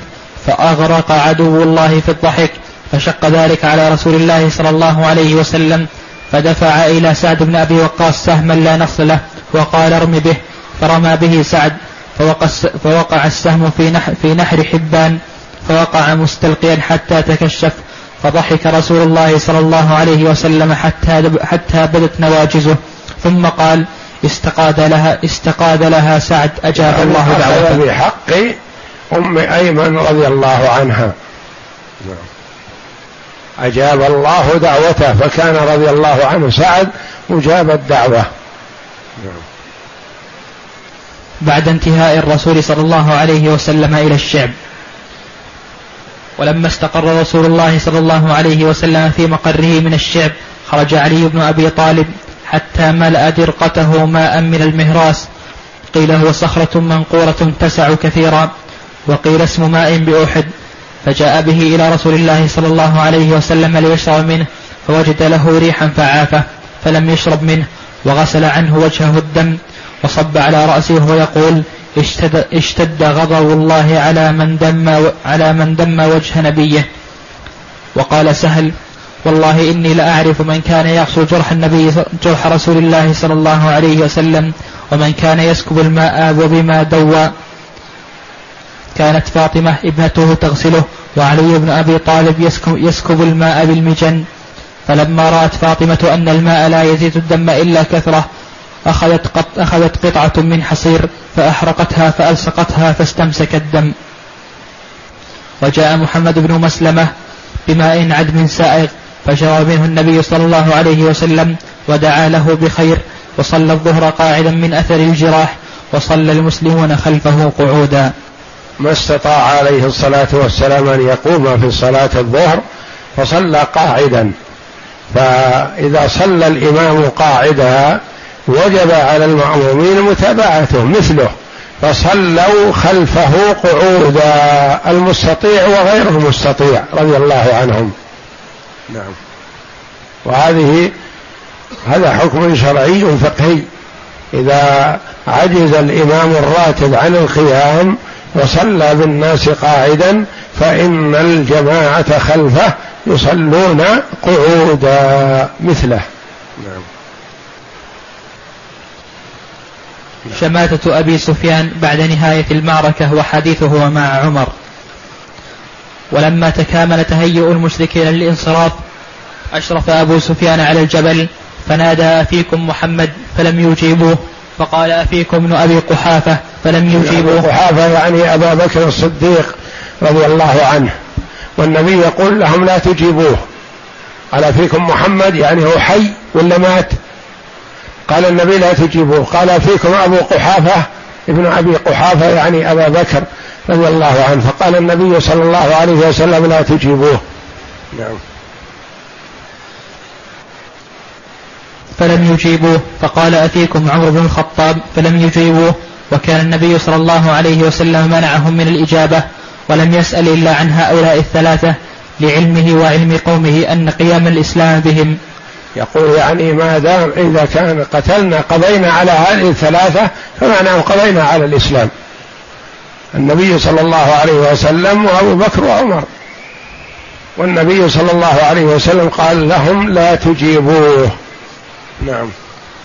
فأغرق عدو الله في الضحك، فشق ذلك على رسول الله صلى الله عليه وسلم، فدفع إلى سعد بن أبي وقاص سهما لا نصل له وقال: ارم به، فرمى به سعد، فوقع السهم في نحر, في نحر حبان فوقع مستلقيا حتى تكشف، فضحك رسول الله صلى الله عليه وسلم حتى, حتى بدت نواجزه، ثم قال: استقاد لها, استقاد لها سعد أجاب يعني الله دعوته. بحق أم أيمن رضي الله عنها أجاب الله دعوته، فكان رضي الله عنه سعد مجاب الدعوة. بعد انتهاء الرسول صلى الله عليه وسلم إلى الشعب، ولما استقر رسول الله صلى الله عليه وسلم في مقره من الشعب، خرج علي بن أبي طالب حتى ملأ درقته ماء من المهراس، قيل هو صخرة منقورة تسع كثيرا، وقيل اسم ماء بأحد، فجاء به إلى رسول الله صلى الله عليه وسلم ليشرب منه، فوجد له ريحا فعافه فلم يشرب منه، وغسل عنه وجهه الدم وصب على رأسه ويقول: اشتد, اشتد غضب الله على من دم على من دم وجه نبيه. وقال سهل: والله إني لأعرف من كان يغسل جرح النبي جرح رسول الله صلى الله عليه وسلم، ومن كان يسكب الماء وبما دوى، كانت فاطمة ابنته تغسله، وعلي بن أبي طالب يسكب, يسكب الماء بالمجن، فلما رأت فاطمة أن الماء لا يزيد الدم إلا كثرة، أخذت, قط أخذت قطعة من حصير فأحرقتها فألصقتها فاستمسك الدم. وجاء محمد بن مسلمة بماء عذب سائغ، فشرب منه النبي صلى الله عليه وسلم ودعا له بخير، وصلى الظهر قاعدا من أثر الجراح، وصلى المسلمون خلفه قعودا. ما استطاع عليه الصلاة والسلام أن يقوم في صلاة الظهر فصلى قاعدا، فإذا صلى الإمام قاعدا وجب على المأمومين متابعته مثله، فصلوا خلفه قعودا، المستطيع وغير المستطيع رضي الله عنهم. نعم، وهذه هذا حكم شرعي فقهي، إذا عجز الإمام الراتب عن القيام وصلى بالناس قاعدا فإن الجماعة خلفه يصلون قعودا مثله. نعم. شماتة أبي سفيان بعد نهاية المعركة وحديثه مع عمر. ولما تكامل تهيؤ المشركين للانصراف، أشرف أبو سفيان على الجبل فنادى: أفيكم محمد؟ فلم يجيبوه. فقال: أفيكم ابن أبي قحافة؟ فلم يجيبوه. أبي قحافة يعني أبا بكر الصديق رضي الله عنه، والنبي يقول لهم لا تجيبوه. قال: أفيكم محمد؟ يعني هو حي ولا مات؟ قال النبي: لا تجيبوه. قال: أفيكم أبو قحافة ابن أبي قحافة؟ يعني أبا بكر رضي الله عنه. فقال النبي صلى الله عليه وسلم: لا تجيبوه. نعم. فلم يجيبوه. فقال: أفيكم عمر بن الخطاب؟ فلم يجيبوه، وكان النبي صلى الله عليه وسلم منعهم من الإجابة، ولم يسأل إلا عن هؤلاء الثلاثة، لعلمه وعلم قومه أن قيام الإسلام بهم. يقول يعني ما دام إذا كان قتلنا قضينا على هذه الثلاثة فمعناه قضينا على الإسلام، النبي صلى الله عليه وسلم وأبو بكر وعمر. والنبي صلى الله عليه وسلم قال لهم: لا تجيبوه. نعم.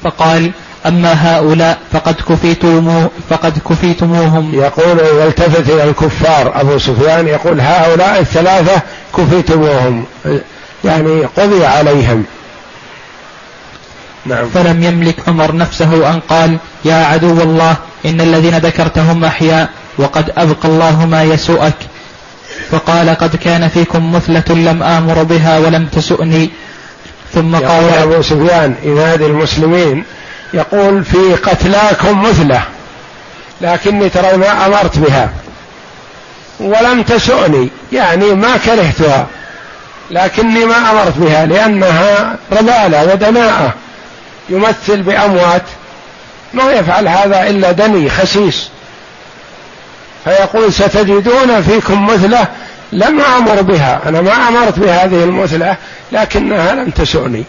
فقال: أما هؤلاء فقد كفيتموه فقد كفيتموهم. يقول يلتفت إلى الكفار أبو سفيان يقول: هؤلاء الثلاثة كفيتموهم، يعني قضي عليهم. نعم. فلم يملك عمر نفسه أن قال: يا عدو الله، إن الذين ذكرتهم أحياء، وقد أبقى الله ما يسوءك. فقال: قد كان فيكم مثلة لم آمر بها ولم تسؤني. ثم قال أبو سفيان إناد المسلمين يقول: في قتلاكم مثلة، لكني ترى ما أمرت بها ولم تسؤني، يعني ما كرهتها لكني ما أمرت بها، لأنها رذالة ودناءة، يمثل بأموات، ما يفعل هذا إلا دني خسيس. فيقول: ستجدون فيكم مثلة لم أمر بها، أنا ما أمرت بهذه المثلة لكنها لم تسؤني،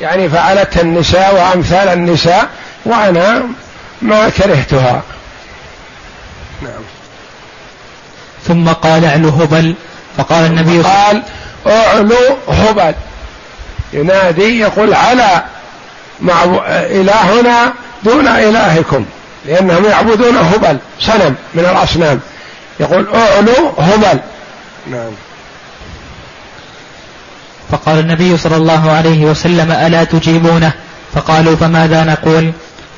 يعني فعلتها النساء وأمثال النساء وأنا ما كرهتها. نعم. ثم قال: اعلو هبل. فقال النبي قال: اعلو هبل، ينادي يقول: على مع إلهنا دون إلهكم، لأنهم يعبدون هبل، صنم من الأصنام، يقول أعلو هبل. نعم. فقال النبي صلى الله عليه وسلم: ألا تجيبونه؟ فقالوا: فماذا نقول؟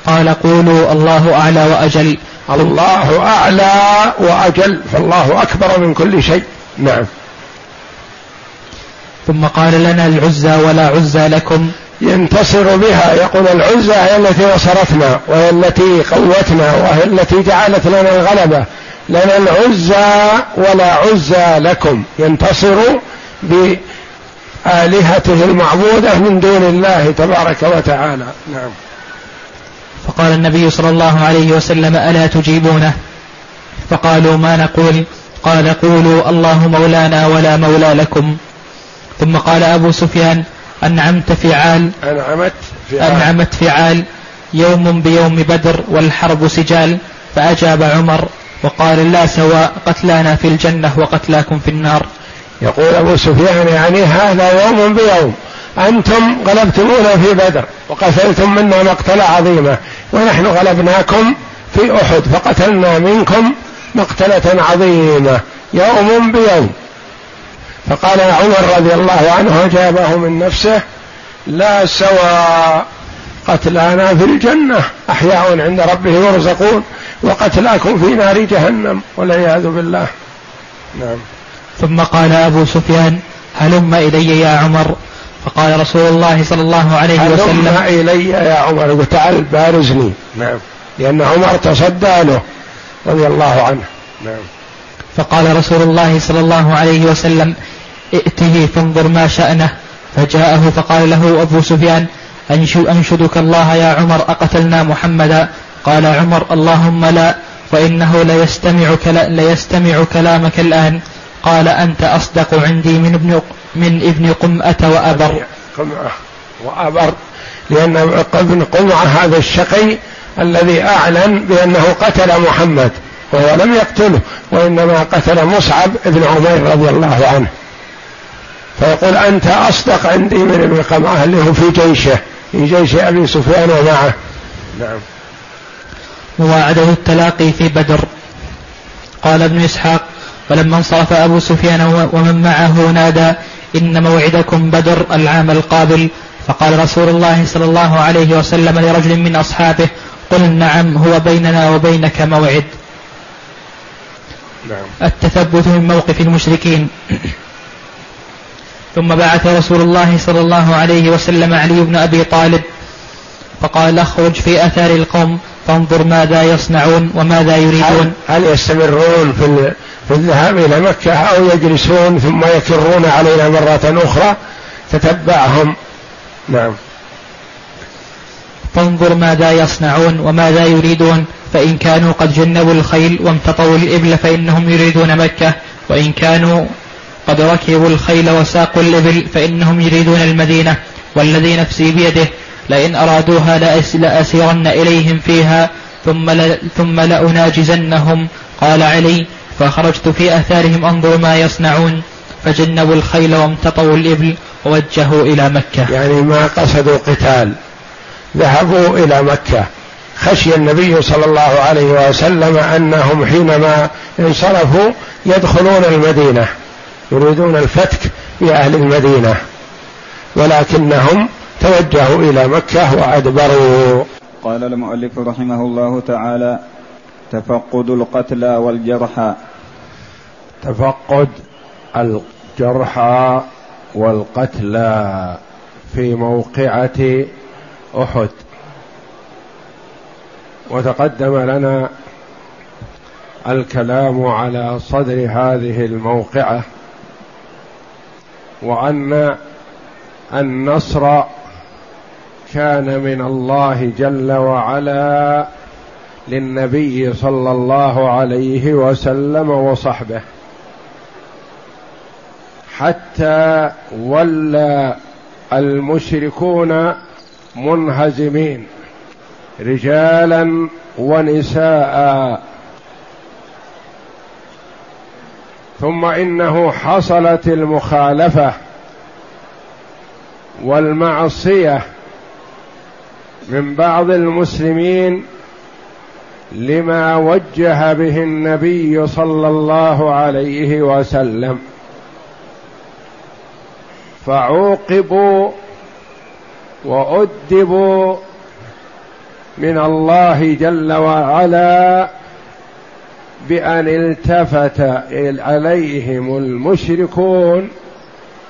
قال: قولوا الله أعلى وأجل. الله أعلى وأجل، فالله أكبر من كل شيء. نعم. ثم قال لنا: العزى ولا عزى لكم. ينتصر بها، يقول العزى هي التي نصرتنا وهي التي قوتنا وهي التي جعلت لنا الغلبة، لنا العزى ولا عزى لكم. ينتصر بآلهته المعبودة من دون الله تبارك وتعالى. نعم. فقال النبي صلى الله عليه وسلم: ألا تجيبونه؟ فقالوا: ما نقول؟ قال: قولوا الله مولانا ولا مولى لكم. ثم قال أبو سفيان: أنعمت فعال أنعمت فعال, أنعمت فعال يوم بيوم بدر والحرب سجال. فأجاب عمر وقال: لا سواء، قتلانا في الجنة وقتلاكم في النار. يقول أبو سفيان: يعني هذا يوم بيوم، أنتم غلبتمونا في بدر وقتلتم منا مقتلة عظيمة، ونحن غلبناكم في أحد فقتلنا منكم مقتلة عظيمة، يوم بيوم. فقال عمر رضي الله عنه أجابه من نفسه: لا سواء، قتلانا في الجنة أحياء عند ربه يرزقون، وقتلاكم في نار جهنم والعياذ بالله. نعم. ثم قال أبو سفيان: هلم إلي يا عمر. فقال رسول الله صلى الله عليه وسلم: هلم إلي يا عمر، وتعال بارزني. نعم. لأن عمر تصدى له رضي الله عنه. نعم. فقال رسول الله صلى الله عليه وسلم: ائته فانظر ما شأنه. فجاءه فقال له أبو سفيان: أنشدك الله يا عمر، أقتلنا محمدا؟ قال عمر: اللهم لا، فإنه ليستمع, كلا ليستمع كلامك الآن. قال: أنت أصدق عندي من ابن, من ابن قمأة وأبر. قمعة وأبر، لأن ابن قمعة هذا الشقي الذي أعلن بأنه قتل محمد وهو لم يقتله، وإنما قتل مصعب ابن عمير رضي الله عنه. فيقول: أنت أصدق عندي من ابن قمعة، اللي هو في جيشه، في جيش أبي سفيان ومعه. نعم. ووعده التلاقي في بدر. قال ابن إسحاق: فلما انصرف أبو سفيان ومن معه نادى: إن موعدكم بدر العام القابل. فقال رسول الله صلى الله عليه وسلم لرجل من أصحابه: قل نعم، هو بيننا وبينك موعد. نعم. التثبت من موقف المشركين. ثم بعث رسول الله صلى الله عليه وسلم علي بن أبي طالب فقال: اخرج في أثار القوم فانظر ماذا يصنعون وماذا يريدون، هل يستمرون في في الذهاب إلى مكة أو يجلسون ثم يكرون علينا مرة أخرى، تتبعهم. نعم. فانظر ماذا يصنعون وماذا يريدون، فإن كانوا قد جنبوا الخيل وامتطوا الإبل فإنهم يريدون مكة، وإن كانوا قد ركبوا الخيل وساقوا الإبل فإنهم يريدون المدينة، والذي نفسي بيده لئن أرادوها لأسيرن إليهم فيها ثم لأناجزنهم. قال علي: فخرجت في أثارهم أنظر ما يصنعون، فجنبوا الخيل وامتطوا الإبل ووجهوا إلى مكة. يعني ما قصدوا قتال، ذهبوا إلى مكة، خشي النبي صلى الله عليه وسلم أنهم حينما انصرفوا يدخلون المدينة، يريدون الفتك بأهل المدينة، ولكنهم توجهوا إلى مكة وأدبروا. قال المؤلف رحمه الله تعالى: تفقد القتلى والجرحى. تفقد الجرحى والقتلى في موقعة أحد. وتقدم لنا الكلام على صدر هذه الموقعة، وأن النصر كان من الله جل وعلا للنبي صلى الله عليه وسلم وصحبه، حتى ولى المشركون منهزمين رجالا ونساء. ثم إنه حصلت المخالفة والمعصية من بعض المسلمين لما وجه به النبي صلى الله عليه وسلم، فعوقبوا وأدبوا من الله جل وعلا بأن التفت عليهم المشركون،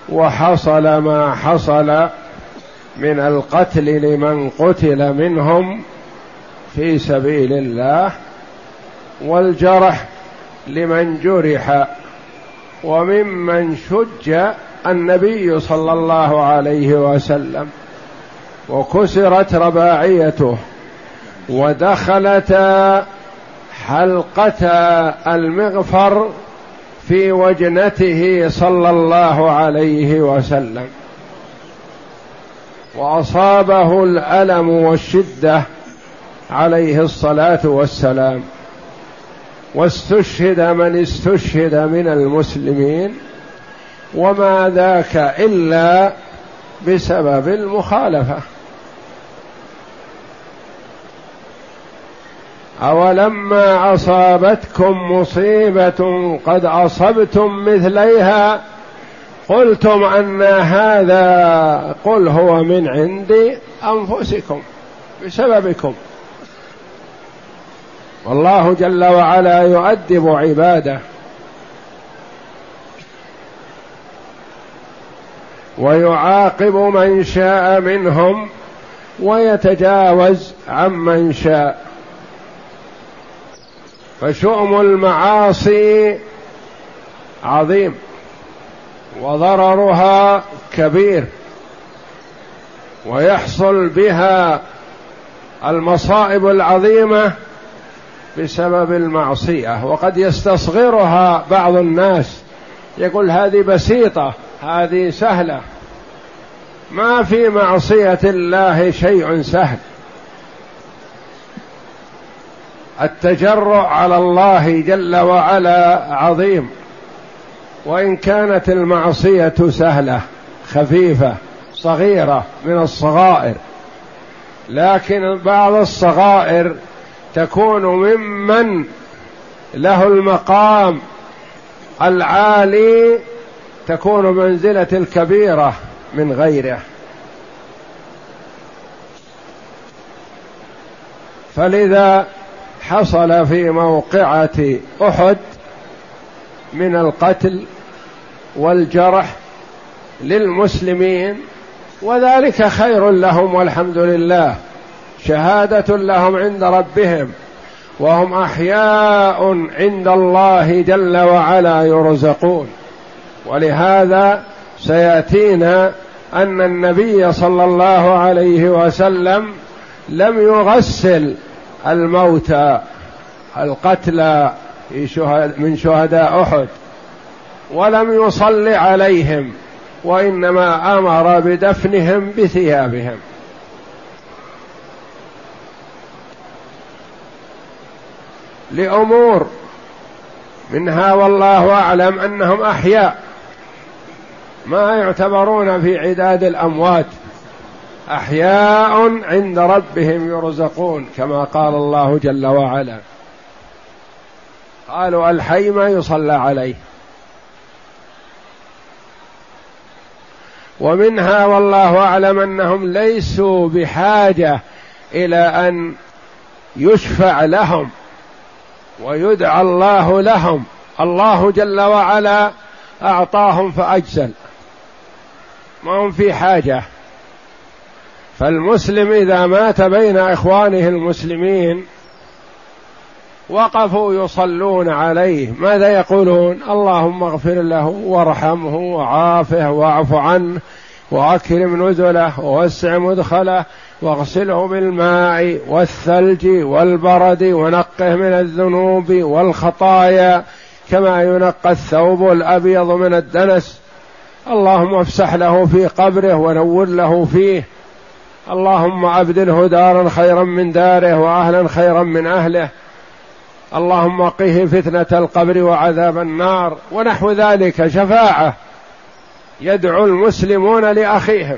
وحصل ما حصل من القتل لمن قتل منهم في سبيل الله، والجرح لمن جرح، وممن شج النبي صلى الله عليه وسلم، وكسرت رباعيته، ودخلتا حلقتا المغفر في وجنته صلى الله عليه وسلم، وأصابه الألم والشدة عليه الصلاة والسلام، واستشهد من استشهد من المسلمين، وما ذاك إلا بسبب المخالفة. أولما أصابتكم مصيبة قد أصبتم مثليها قلتم أن هذا، قل هو من عند أنفسكم بسببكم. والله جل وعلا يؤدب عباده ويعاقب من شاء منهم ويتجاوز عمن شاء. فشؤم المعاصي عظيم وضررها كبير، ويحصل بها المصائب العظيمة بسبب المعصية. وقد يستصغرها بعض الناس، يقول هذه بسيطة، هذه سهلة، ما في معصية الله شيء سهل. التجرؤ على الله جل وعلا عظيم، وإن كانت المعصية سهلة خفيفة صغيرة من الصغائر، لكن بعض الصغائر تكون ممن له المقام العالي تكون منزلة الكبيرة من غيره. فلذا حصل في موقعة أحد من القتل والجرح للمسلمين، وذلك خير لهم والحمد لله، شهادة لهم عند ربهم، وهم أحياء عند الله جل وعلا يرزقون. ولهذا سيأتينا أن النبي صلى الله عليه وسلم لم يغسل الموتى القتلى من شهداء أحد، ولم يصلي عليهم، وإنما أمر بدفنهم بثيابهم. لأمور منها والله أعلم أنهم أحياء ما يعتبرون في عداد الأموات، أحياء عند ربهم يرزقون، كما قال الله جل وعلا، قالوا الحي ما يصلى عليه. ومنها والله أعلم أنهم ليسوا بحاجة إلى أن يشفع لهم ويدعى الله لهم، الله جل وعلا أعطاهم فأجزل، ما هم في حاجة. فالمسلم إذا مات بين إخوانه المسلمين وقفوا يصلون عليه، ماذا يقولون؟ اللهم اغفر له وارحمه وعافه واعف عنه وأكرم نزله ووسع مدخله واغسله بالماء والثلج والبرد ونقه من الذنوب والخطايا كما ينقى الثوب الأبيض من الدنس، اللهم افسح له في قبره ونور له فيه، اللهم أبدله دارا خيرا من داره وأهلا خيرا من أهله، اللهم قه فتنة القبر وعذاب النار، ونحو ذلك. شفاعة، يدعو المسلمون لأخيهم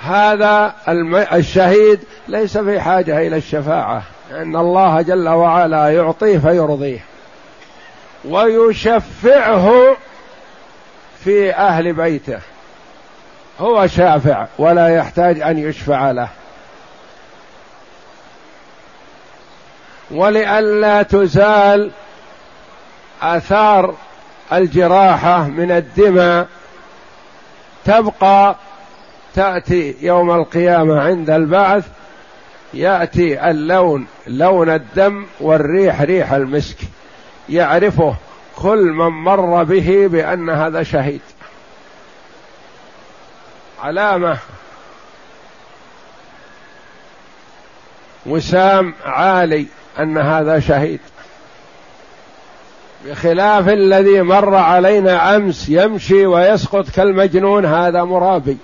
هذا الشهيد ليس في حاجة إلى الشفاعة، إن الله جل وعلا يعطيه فيرضيه ويشفعه في أهل بيته، هو شافع ولا يحتاج أن يشفع له. ولئلا تزال آثار الجراحة من الدماء تبقى، تأتي يوم القيامة عند البعث يأتي اللون لون الدم والريح ريح المسك، يعرفه كل من مر به بأن هذا شهيد، علامة. وسام عالي أن هذا شهيد، بخلاف الذي مر علينا أمس يمشي ويسقط كالمجنون، هذا مرابي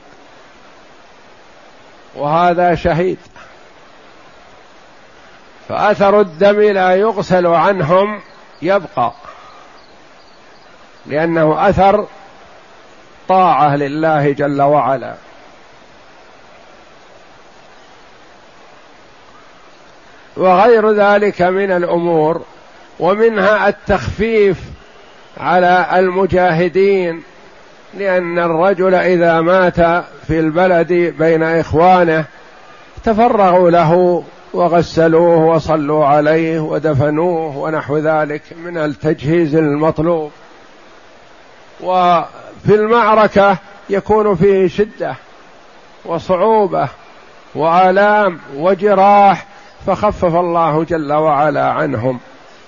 وهذا شهيد. فأثر الدم لا يغسل عنهم، يبقى، لأنه أثر طاعة لله جل وعلا. وغير ذلك من الأمور، ومنها التخفيف على المجاهدين، لأن الرجل إذا مات في البلد بين إخوانه تفرغوا له وغسلوه وصلوا عليه ودفنوه ونحو ذلك من التجهيز المطلوب. وفي المعركة يكون فيه شدة وصعوبة وآلام وجراح، فخفف الله جل وعلا عنهم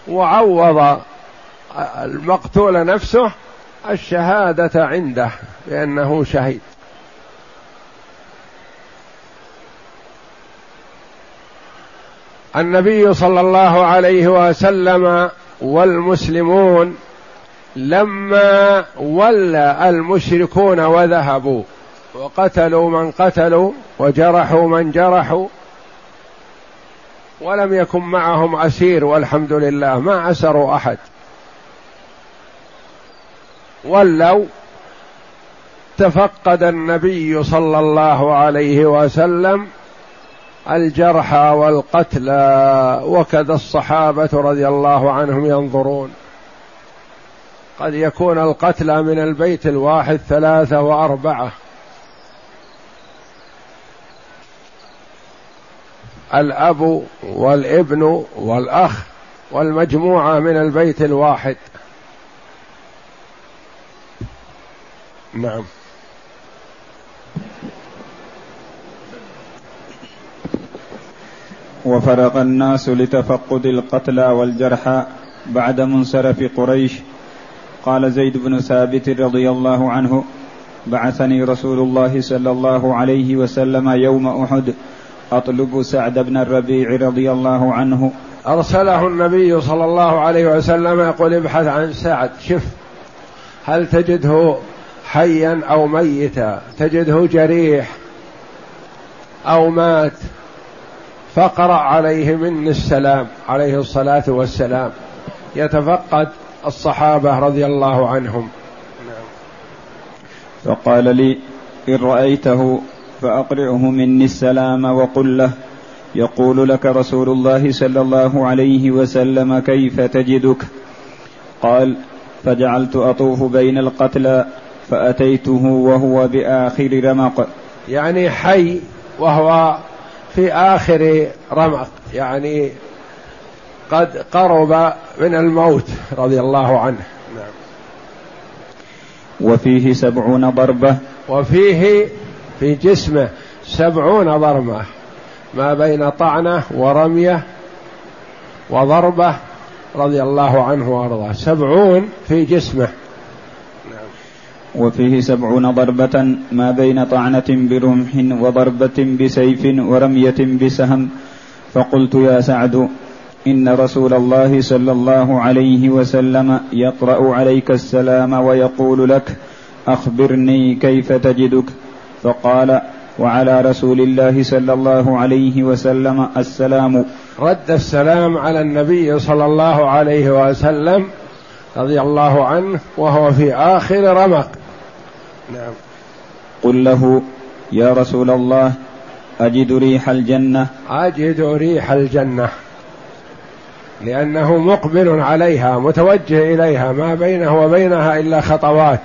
وعوض المقتول نفسه الشهادة عنده بأنه شهيد. النبي صلى الله عليه وسلم والمسلمون لما ولى المشركون وذهبوا وقتلوا من قتلوا وجرحوا من جرحوا ولم يكن معهم أسير، والحمد لله ما أسروا أحد، ولوا، تفقد النبي صلى الله عليه وسلم الجرحى والقتلى، وكذا الصحابة رضي الله عنهم ينظرون. قد يكون القتلى من البيت الواحد ثلاثة وأربعة. الأب والابن والأخ والمجموعة من البيت الواحد. نعم. وفرق الناس لتفقد القتلى والجرحى بعد منصرف قريش. قال زيد بن ثابت رضي الله عنه: بعثني رسول الله صلى الله عليه وسلم يوم أحد أطلب سعد بن الربيع رضي الله عنه. أرسله النبي صلى الله عليه وسلم يقول: ابحث عن سعد، شف هل تجده حيا أو ميتا، تجده جريح أو مات، فقرأ عليه مني السلام عليه الصلاة والسلام. يتفقد الصحابة رضي الله عنهم. فقال لي: إن رأيته فأقرئه مني السلام وقل له يقول لك رسول الله صلى الله عليه وسلم كيف تجدك. قال: فجعلت أطوف بين القتلى فأتيته وهو بآخر رمق، يعني حي وهو في آخر رمق، يعني قد قرب من الموت رضي الله عنه. نعم. وفيه سبعون ضربة، وفيه في جسمه سبعون ضربة، ما بين طعنة ورمية وضربة، رضي الله عنه وارضاه، سبعون في جسمه. وفيه سبعون ضربة ما بين طعنة برمح وضربة بسيف ورمية بسهم. فقلت: يا سعد، إن رسول الله صلى الله عليه وسلم يقرأ عليك السلام ويقول لك أخبرني كيف تجدك. فقال: وعلى رسول الله صلى الله عليه وسلم السلام. رد السلام على النبي صلى الله عليه وسلم رضي الله عنه وهو في آخر رمق. نعم. قل له: يا رسول الله أجد ريح الجنة أجد ريح الجنة، لأنه مقبل عليها متوجه إليها، ما بينه وبينها إلا خطوات،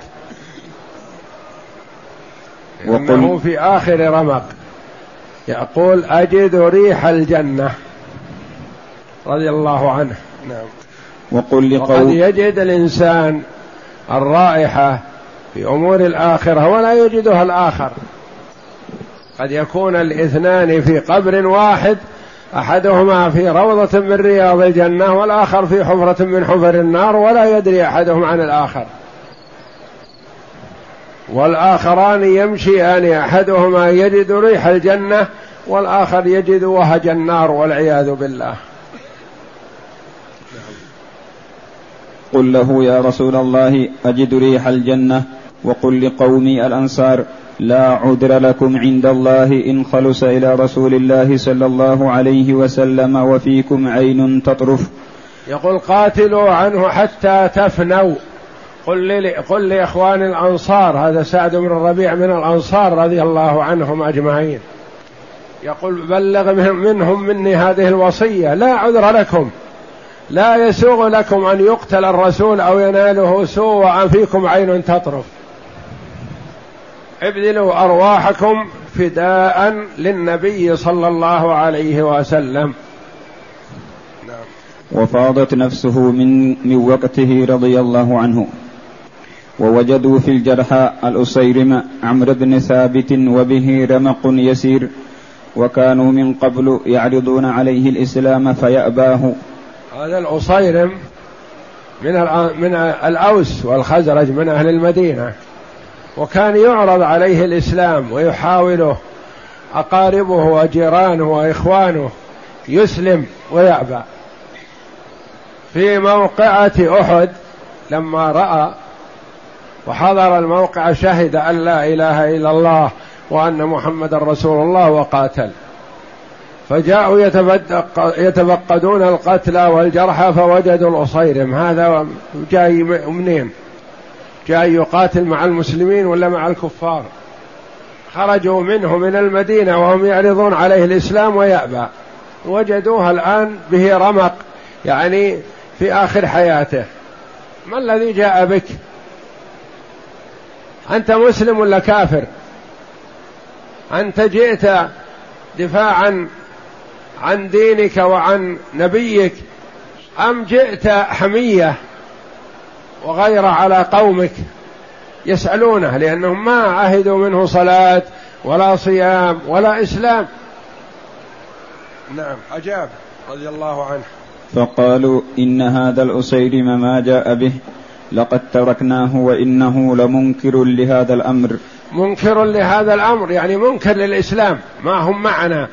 لأنه في آخر رمق. يقول أجد ريح الجنة رضي الله عنه. نعم. وقل لقوم وقد يجد الإنسان الرائحة في أمور الآخرة ولا يجدها الآخر، قد يكون الاثنان في قبر واحد، أحدهما في روضة من رياض الجنة والآخر في حفرة من حفر النار، ولا يدري أحدهم عن الآخر، والآخران يمشيان أحدهما يجد ريح الجنة والآخر يجد وهج النار والعياذ بالله. قل له يا رسول الله أجد ريح الجنة، وقل لقومي الأنصار لا عذر لكم عند الله إن خلص إلى رسول الله صلى الله عليه وسلم وفيكم عين تطرف. يقول قاتلوا عنه حتى تفنوا. قل, قل لإخوان الأنصار، هذا سعد بن الربيع من الأنصار رضي الله عنهم أجمعين، يقول بلغ منهم مني هذه الوصية، لا عذر لكم، لا يسوغ لكم أن يقتل الرسول أو يناله سوء وأن فيكم عين تطرف، ابذلوا أرواحكم فداء للنبي صلى الله عليه وسلم. وفاضت نفسه من, من وقته رضي الله عنه. ووجدوا في الجرحى الأسيرم عمرو بن ثابت وبه رمق يسير، وكانوا من قبل يعرضون عليه الإسلام فيأباه. هذا الأسيرم من, من الأوس والخزرج من أهل المدينة، وكان يعرض عليه الإسلام ويحاوله أقاربه وجيرانه وإخوانه يسلم ويأبى. في موقعة أحد لما رأى وحضر الموقع شهد أن لا إله إلا الله وأن محمد رسول الله وقاتل، فجاءوا يتفقدون القتلى والجرحى فوجدوا الأصيرم. هذا جاي منين؟ جاي يقاتل مع المسلمين ولا مع الكفار؟ خرجوا منه من المدينة وهم يعرضون عليه الإسلام ويأبى، وجدوها الآن به رمق، يعني في آخر حياته. ما الذي جاء بك؟ أنت مسلم ولا كافر؟ أنت جئت دفاعا عن دينك وعن نبيك، أم جئت حمية وغير على قومك يسألونه، لأنهم ما عهدوا منه صلاة ولا صيام ولا إسلام. نعم. أجاب رضي الله عنه فقالوا إن هذا الأسيرم ما جاء به لقد تركناه وإنه لمنكر لهذا الأمر. منكر لهذا الأمر يعني منكر للإسلام، ما هم معنا. نعم.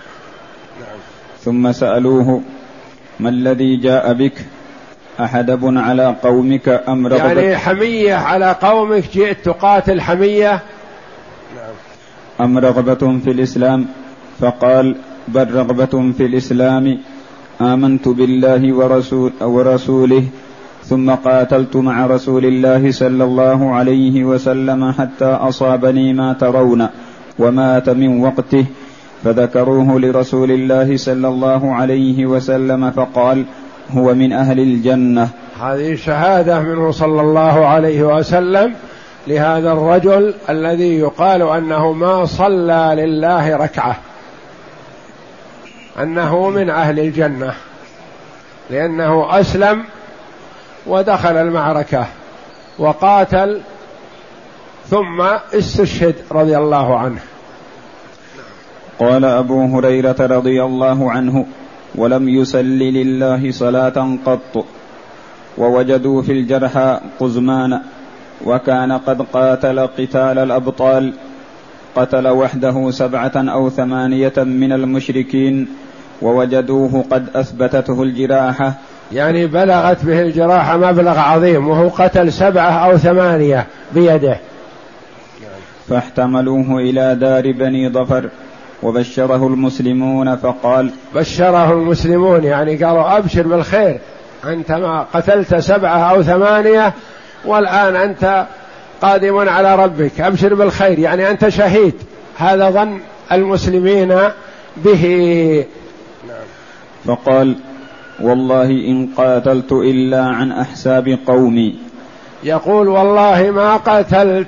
ثم سألوه ما الذي جاء بك؟ أحدب على قومك أم رغبة؟ يعني حمية على قومك، جئت تقاتل حمية. نعم. أم رغبة في الإسلام؟ فقال بل رغبة في الإسلام، آمنت بالله ورسول ورسوله ثم قاتلت مع رسول الله صلى الله عليه وسلم حتى أصابني ما ترون ومات من وقته، فذكروه لرسول الله صلى الله عليه وسلم فقال هو من أهل الجنة. هذه شهادة منه صلى الله عليه وسلم لهذا الرجل الذي يقال أنه ما صلى لله ركعة، أنه من أهل الجنة، لأنه أسلم ودخل المعركة وقاتل ثم استشهد رضي الله عنه. قال أبو هريرة رضي الله عنه ولم يسل لله صلاة قط. ووجدوا في الجرحى قزمان، وكان قد قاتل قتال الأبطال، قتل وحده سبعة أو ثمانية من المشركين، ووجدوه قد أثبتته الجراحة، يعني بلغت به الجراحة مبلغ عظيم، وهو قتل سبعة أو ثمانية بيده. فاحتملوه إلى دار بني ظفر، وبشره المسلمون فقال بشره المسلمون يعني قالوا أبشر بالخير، أنت ما قتلت سبعة أو ثمانية والآن أنت قادم على ربك، أبشر بالخير، يعني أنت شهيد هذا ظن المسلمين به. فقال: والله إن قاتلت إلا عن أحساب قومي. يقول والله ما قاتلت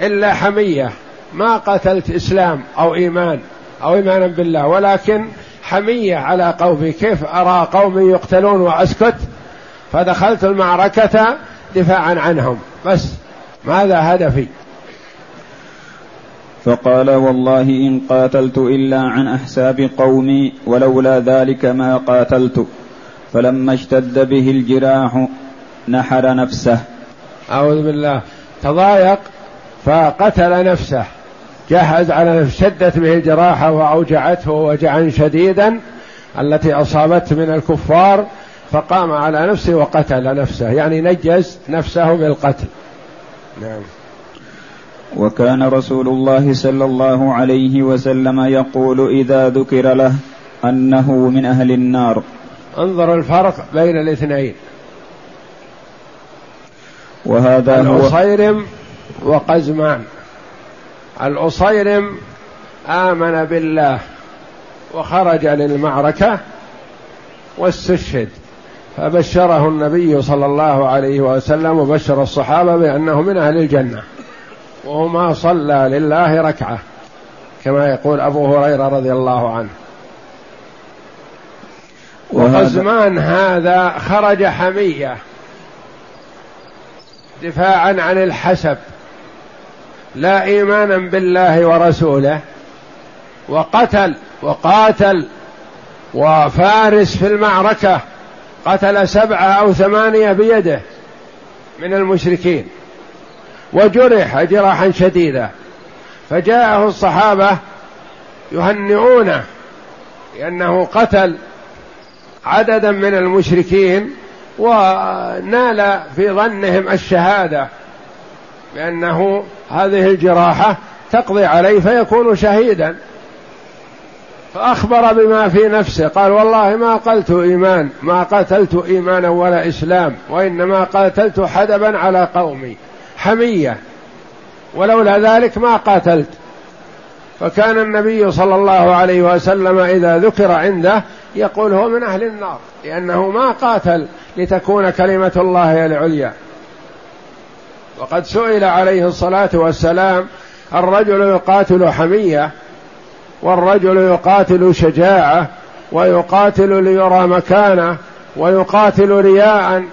إلا حمية، ما قاتلت إسلام أو إيمان أو إيمانا بالله، ولكن حمية على قومي، كيف أرى قومي يقتلون وأسكت؟ فدخلت المعركة دفاعا عنهم، بس ماذا هدفي؟ فقال: والله إن قاتلت إلا عن أحساب قومي ولولا ذلك ما قاتلت، فلما اشتد به الجراح نحر نفسه. أعوذ بالله، تضايق فقتل نفسه، جهز على نفسه، شدت به الجراحة وأوجعته وجعا شديدا التي أصابته من الكفار، فقام على نفسه وقتل نفسه، يعني نجز نفسه بالقتل. نعم. وكان رسول الله صلى الله عليه وسلم يقول إذا ذكر له أنه من أهل النار. انظر الفرق بين الاثنين، وهذا الأصيرم وقزمان. الأصيرم آمن بالله وخرج للمعركة واستشهد، فبشره النبي صلى الله عليه وسلم وبشر الصحابة بأنه من أهل الجنة، وما صلى لله ركعة كما يقول أبو هريرة رضي الله عنه. وغزمان هذا خرج حمية دفاعا عن الحسب، لا إيمانا بالله ورسوله، وقتل وقاتل وفارس في المعركة، قتل سبعة أو ثمانية بيده من المشركين، وجرح جراحا شديدا، فجاءه الصحابة يهنئونه لأنه قتل عددا من المشركين ونال في ظنهم الشهادة، لأنه هذه الجراحة تقضي عليه فيكون شهيدا. فأخبر بما في نفسه، قال: والله ما قتلت إيمان ما قتلت إيمانا ولا إسلام، وإنما قاتلت حدبا على قومي، حمية، ولولا ذلك ما قاتلت. فكان النبي صلى الله عليه وسلم إذا ذكر عنده يقول هو من أهل النار، لأنه ما قاتل لتكون كلمة الله العليا. وقد سئل عليه الصلاة والسلام: الرجل يقاتل حمية، والرجل يقاتل شجاعة، ويقاتل ليرى مكانه، ويقاتل رياء،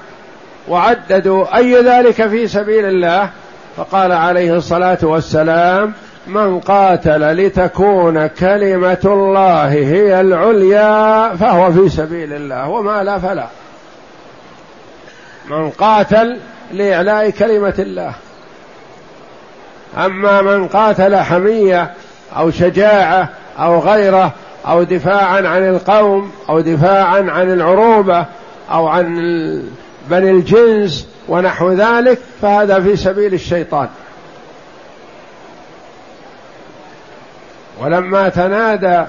وعددوا أي ذلك في سبيل الله؟ فقال عليه الصلاة والسلام: من قاتل لتكون كلمة الله هي العليا فهو في سبيل الله، وما لا فلا. من قاتل لإعلاء كلمة الله. أما من قاتل حمية أو شجاعة أو غيره، أو دفاعا عن القوم، أو دفاعا عن العروبة، أو عن بني الجنس ونحو ذلك، فهذا في سبيل الشيطان. ولما تنادى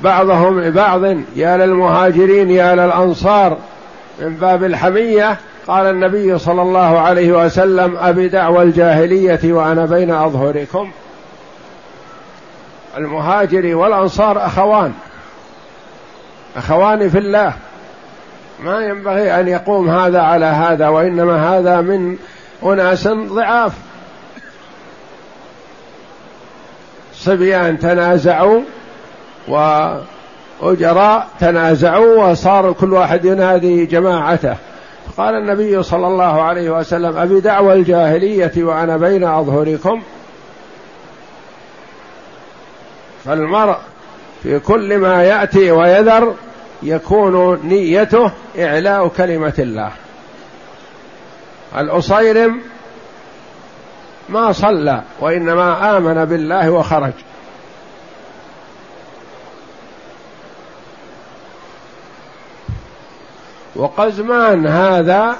بعضهم لبعض: يا للمهاجرين يا للأنصار، من باب الحمية، قال النبي صلى الله عليه وسلم: أبي دعوى الجاهلية وأنا بين أظهركم. المهاجر والأنصار أخوان، أخوان في الله، ما ينبغي أن يقوم هذا على هذا، وإنما هذا من أناس ضعاف، صبيان تنازعوا وأجراء تنازعوا، وصار كل واحد ينادي جماعته. قال النبي صلى الله عليه وسلم: أبي دعوى الجاهلية وأنا بين أظهركم. فالمرء في كل ما يأتي ويذر يكون نيته إعلاء كلمة الله. الأصيرم ما صلى، وإنما آمن بالله وخرج. وقزمان هذا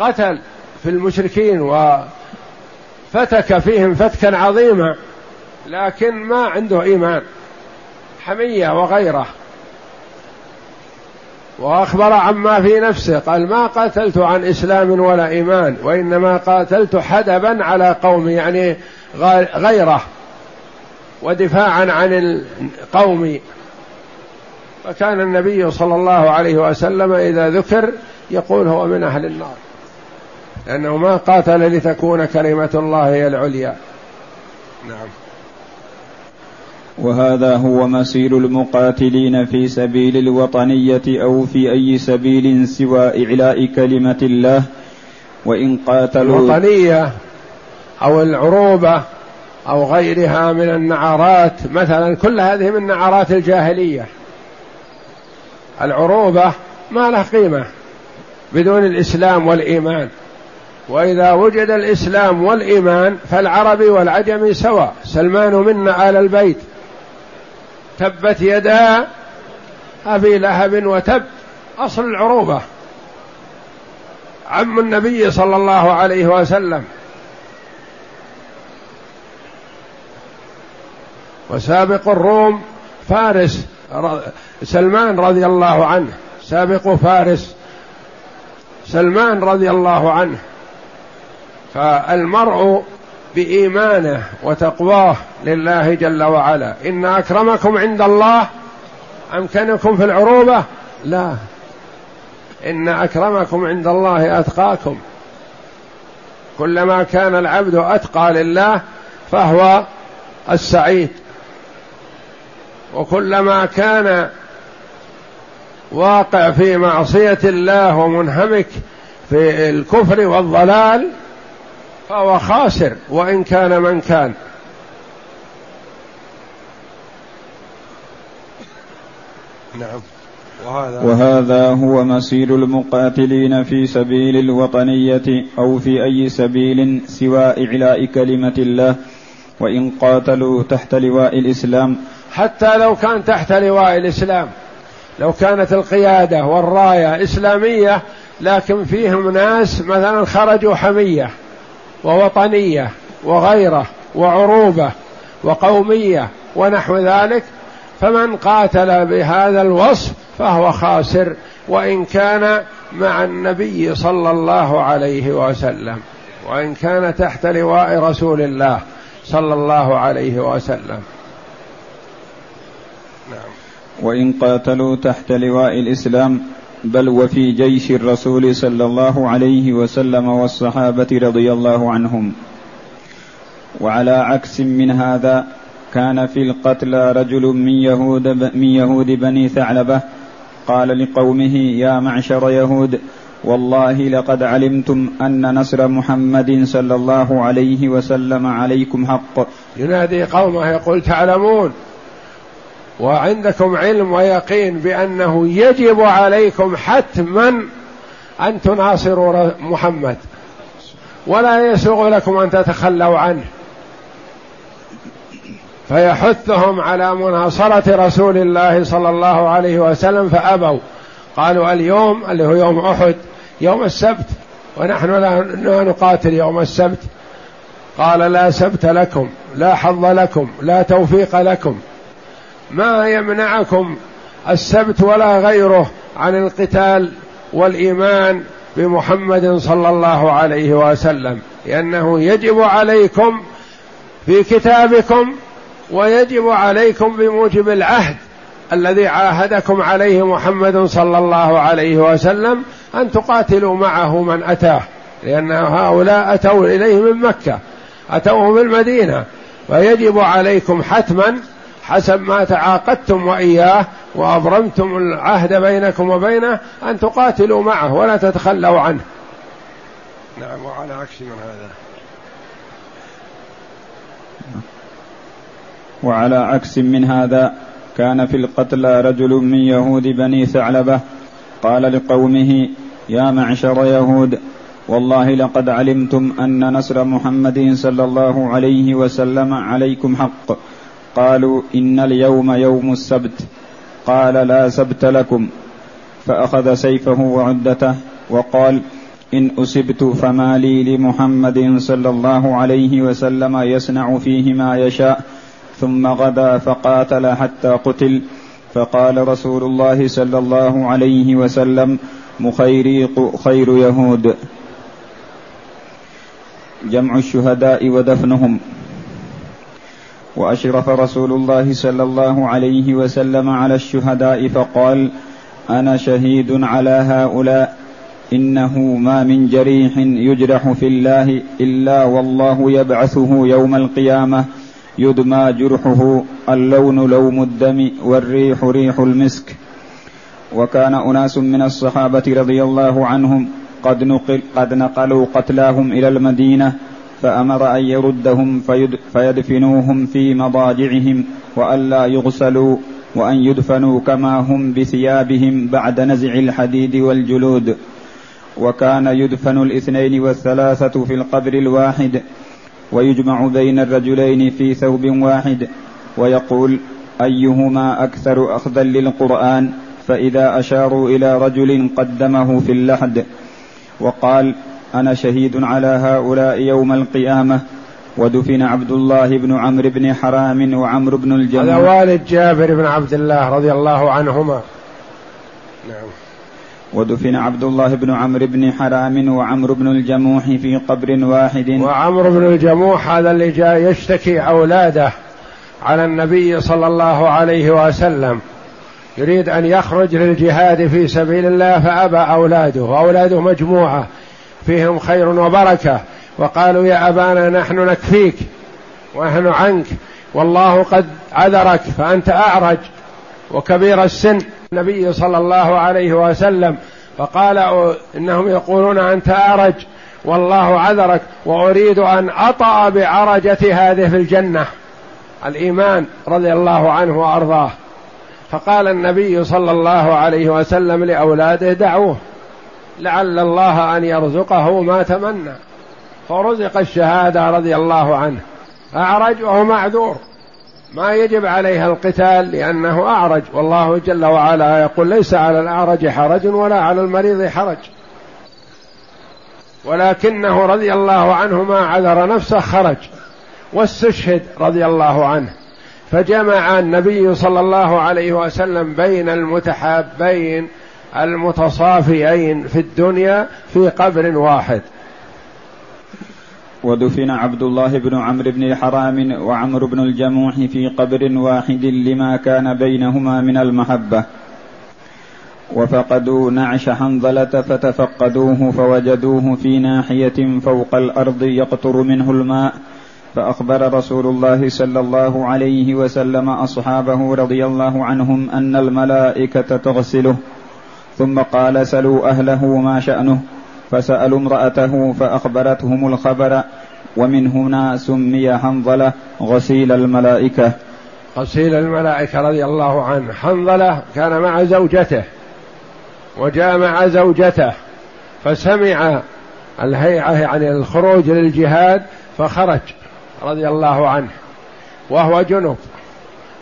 قتل في المشركين وفتك فيهم فتكا عظيما، لكن ما عنده إيمان، حمية وغيره. وأخبر عما في نفسه، قال: ما قاتلت عن إسلام ولا إيمان، وإنما قاتلت حدبا على قومي، يعني غيره، ودفاعا عن القوم. وكان النبي صلى الله عليه وسلم إذا ذكر يقول هو من أهل النار، لأنه ما قاتل لتكون كلمة الله هي العليا. نعم. وهذا هو مسير المقاتلين في سبيل الوطنية أو في أي سبيل سوى إعلاء كلمة الله. وإن قاتلوا الوطنية أو العروبة أو غيرها من النعرات مثلا، كل هذه من نعرات الجاهلية. العروبة ما لها قيمة بدون الإسلام والإيمان، وإذا وجد الإسلام والإيمان فالعربي والعجمي سواء. سلمان منا على البيت، تبت يدا أبي لهب وتب، أصل العروبة. عم النبي صلى الله عليه وسلم، وسابق الروم فارس، سلمان رضي الله عنه سابق فارس، سلمان رضي الله عنه. فالمرء بإيمانه وتقواه لله جل وعلا. إن أكرمكم عند الله أمكنكم في العروبة؟ لا، إن أكرمكم عند الله أتقاكم. كلما كان العبد أتقى لله فهو السعيد، وكلما كان واقع في معصية الله ومنهمك في الكفر والضلال فهو خاسر وإن كان من كان. نعم. وهذا, وهذا هو مسير المقاتلين في سبيل الوطنية أو في أي سبيل سوى إعلاء كلمة الله. وإن قاتلوا تحت لواء الإسلام، حتى لو كان تحت لواء الإسلام، لو كانت القيادة والراية إسلامية لكن فيهم ناس مثلا خرجوا حمية ووطنية وغيره وعروبة وقومية ونحو ذلك، فمن قاتل بهذا الوصف فهو خاسر وإن كان مع النبي صلى الله عليه وسلم، وإن كان تحت لواء رسول الله صلى الله عليه وسلم. نعم. وإن قاتلوا تحت لواء الإسلام، بل وفي جيش الرسول صلى الله عليه وسلم والصحابة رضي الله عنهم. وعلى عكس من هذا، كان في القتلى رجل من يهود, من يهود بني ثعلبة قال لقومه: يا معشر يهود، والله لقد علمتم أن نصر محمد صلى الله عليه وسلم عليكم حق. ينادي قومه يقول: تعلمون وعندكم علم ويقين بأنه يجب عليكم حتما أن تناصروا محمد، ولا يسوغ لكم أن تتخلوا عنه. فيحثهم على مناصرة رسول الله صلى الله عليه وسلم فأبوا. قالوا: اليوم اللي هو يوم أحد يوم السبت، ونحن لا نقاتل يوم السبت. قال: لا سبت لكم، لا حظ لكم، لا توفيق لكم، ما يمنعكم السبت ولا غيره عن القتال والإيمان بمحمد صلى الله عليه وسلم، لأنه يجب عليكم في كتابكم ويجب عليكم بموجب العهد الذي عاهدكم عليه محمد صلى الله عليه وسلم أن تقاتلوا معه من أتاه، لأن هؤلاء أتوا إليه من مكة، أتوه من المدينة، فيجب عليكم حتما حسب ما تعاقدتم وإياه وأبرمتم العهد بينكم وبينه أن تقاتلوا معه ولا تتخلوا عنه. نعم. وعلى عكس من هذا وعلى عكس من هذا كان في القتلى رجل من يهود بني ثعلبة قال لقومه: يا معشر يهود، والله لقد علمتم أن نصر محمد صلى الله عليه وسلم عليكم حق. قالوا: إن اليوم يوم السبت. قال: لا سبت لكم. فأخذ سيفه وعدته وقال: إن أصبت فما لي لمحمد صلى الله عليه وسلم يصنع فيه ما يشاء. ثم غدا فقاتل حتى قتل. فقال رسول الله صلى الله عليه وسلم: مخيريق خير يهود. جمع الشهداء ودفنهم. وأشرف رسول الله صلى الله عليه وسلم على الشهداء فقال: أنا شهيد على هؤلاء، إنه ما من جريح يجرح في الله إلا والله يبعثه يوم القيامة، يدمى جرحه، اللون لوم الدم والريح ريح المسك. وكان أناس من الصحابة رضي الله عنهم قد, نقل قد نقلوا قتلاهم إلى المدينة، فأمر أن يردهم فيدفنوهم في مضاجعهم، وألا يغسلوا، وأن يدفنوا كما هم بثيابهم بعد نزع الحديد والجلود. وكان يدفن الاثنين والثلاثة في القبر الواحد، ويجمع بين الرجلين في ثوب واحد، ويقول: أيهما أكثر أخذا للقرآن؟ فإذا أشاروا إلى رجل قدمه في اللحد. وقال: أنا شهيد على هؤلاء يوم القيامة. ودفن عبد الله بن عمرو بن حرام وعمرو بن الجمع، هذا والد جابر بن عبد الله رضي الله عنهما. نعم. ودفن عبد الله بن عمرو بن حرام وعمرو بن الجموح في قبر واحد. وعمرو بن الجموح هذا اللي جاء يشتكي أولاده على النبي صلى الله عليه وسلم، يريد أن يخرج للجهاد في سبيل الله فأبى أولاده، وأولاده مجموعة فيهم خير وبركة، وقالوا: يا أبانا نحن نكفيك ونحن عنك، والله قد عذرك فأنت أعرج وكبير السن النبي صلى الله عليه وسلم، فقال إنهم يقولون: أنت أعرج والله عذرك، وأريد أن أطأ بعرجتي هذه في الجنة، الإيمان رضي الله عنه وأرضاه. فقال النبي صلى الله عليه وسلم لأولاده: دعوه لعل الله أن يرزقه ما تمنى، فرزق الشهادة رضي الله عنه. أعرج وهو معذور، ما يجب عليه القتال لأنه أعرج، والله جل وعلا يقول: ليس على الأعرج حرج ولا على المريض حرج، ولكنه رضي الله عنه ما عذر نفسه خرج، واستشهد رضي الله عنه. فجمع النبي صلى الله عليه وسلم بين المتحابين المتصافيين في الدنيا في قبر واحد. ودفن عبد الله بن عمرو بن الحرام وعمرو بن الجموح في قبر واحد لما كان بينهما من المحبة. وفقدوا نعش حنظلة فتفقدوه فوجدوه في ناحية فوق الأرض يقطر منه الماء، فأخبر رسول الله صلى الله عليه وسلم أصحابه رضي الله عنهم أن الملائكة تغسله، ثم قال: سلوا أهله ما شأنه، فسألوا امرأته فأخبرتهم الخبر، ومن هنا سمي حنظلة غسيل الملائكة. غسيل الملائكة رضي الله عنه. حنظلة كان مع زوجته وجاء مع زوجته، فسمع الهيعة عن الخروج للجهاد فخرج رضي الله عنه وهو جنب،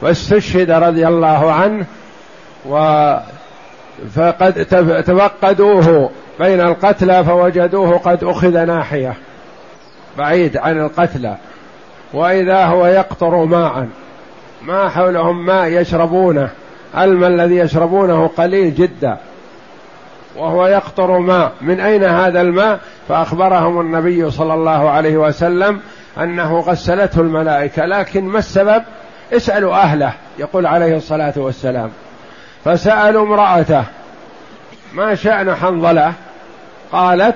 واستشهد رضي الله عنه، فقد تفقدوه بين القتلى فوجدوه قد أخذ ناحية بعيد عن القتلى، وإذا هو يقطر ماء، ما حولهم ماء يشربونه، الماء الذي يشربونه قليل جدا، وهو يقطر ماء. من أين هذا الماء؟ فأخبرهم النبي صلى الله عليه وسلم أنه غسلته الملائكة، لكن ما السبب؟ اسألوا أهله، يقول عليه الصلاة والسلام. فسألوا امرأته ما شأن حنظلة، قالت: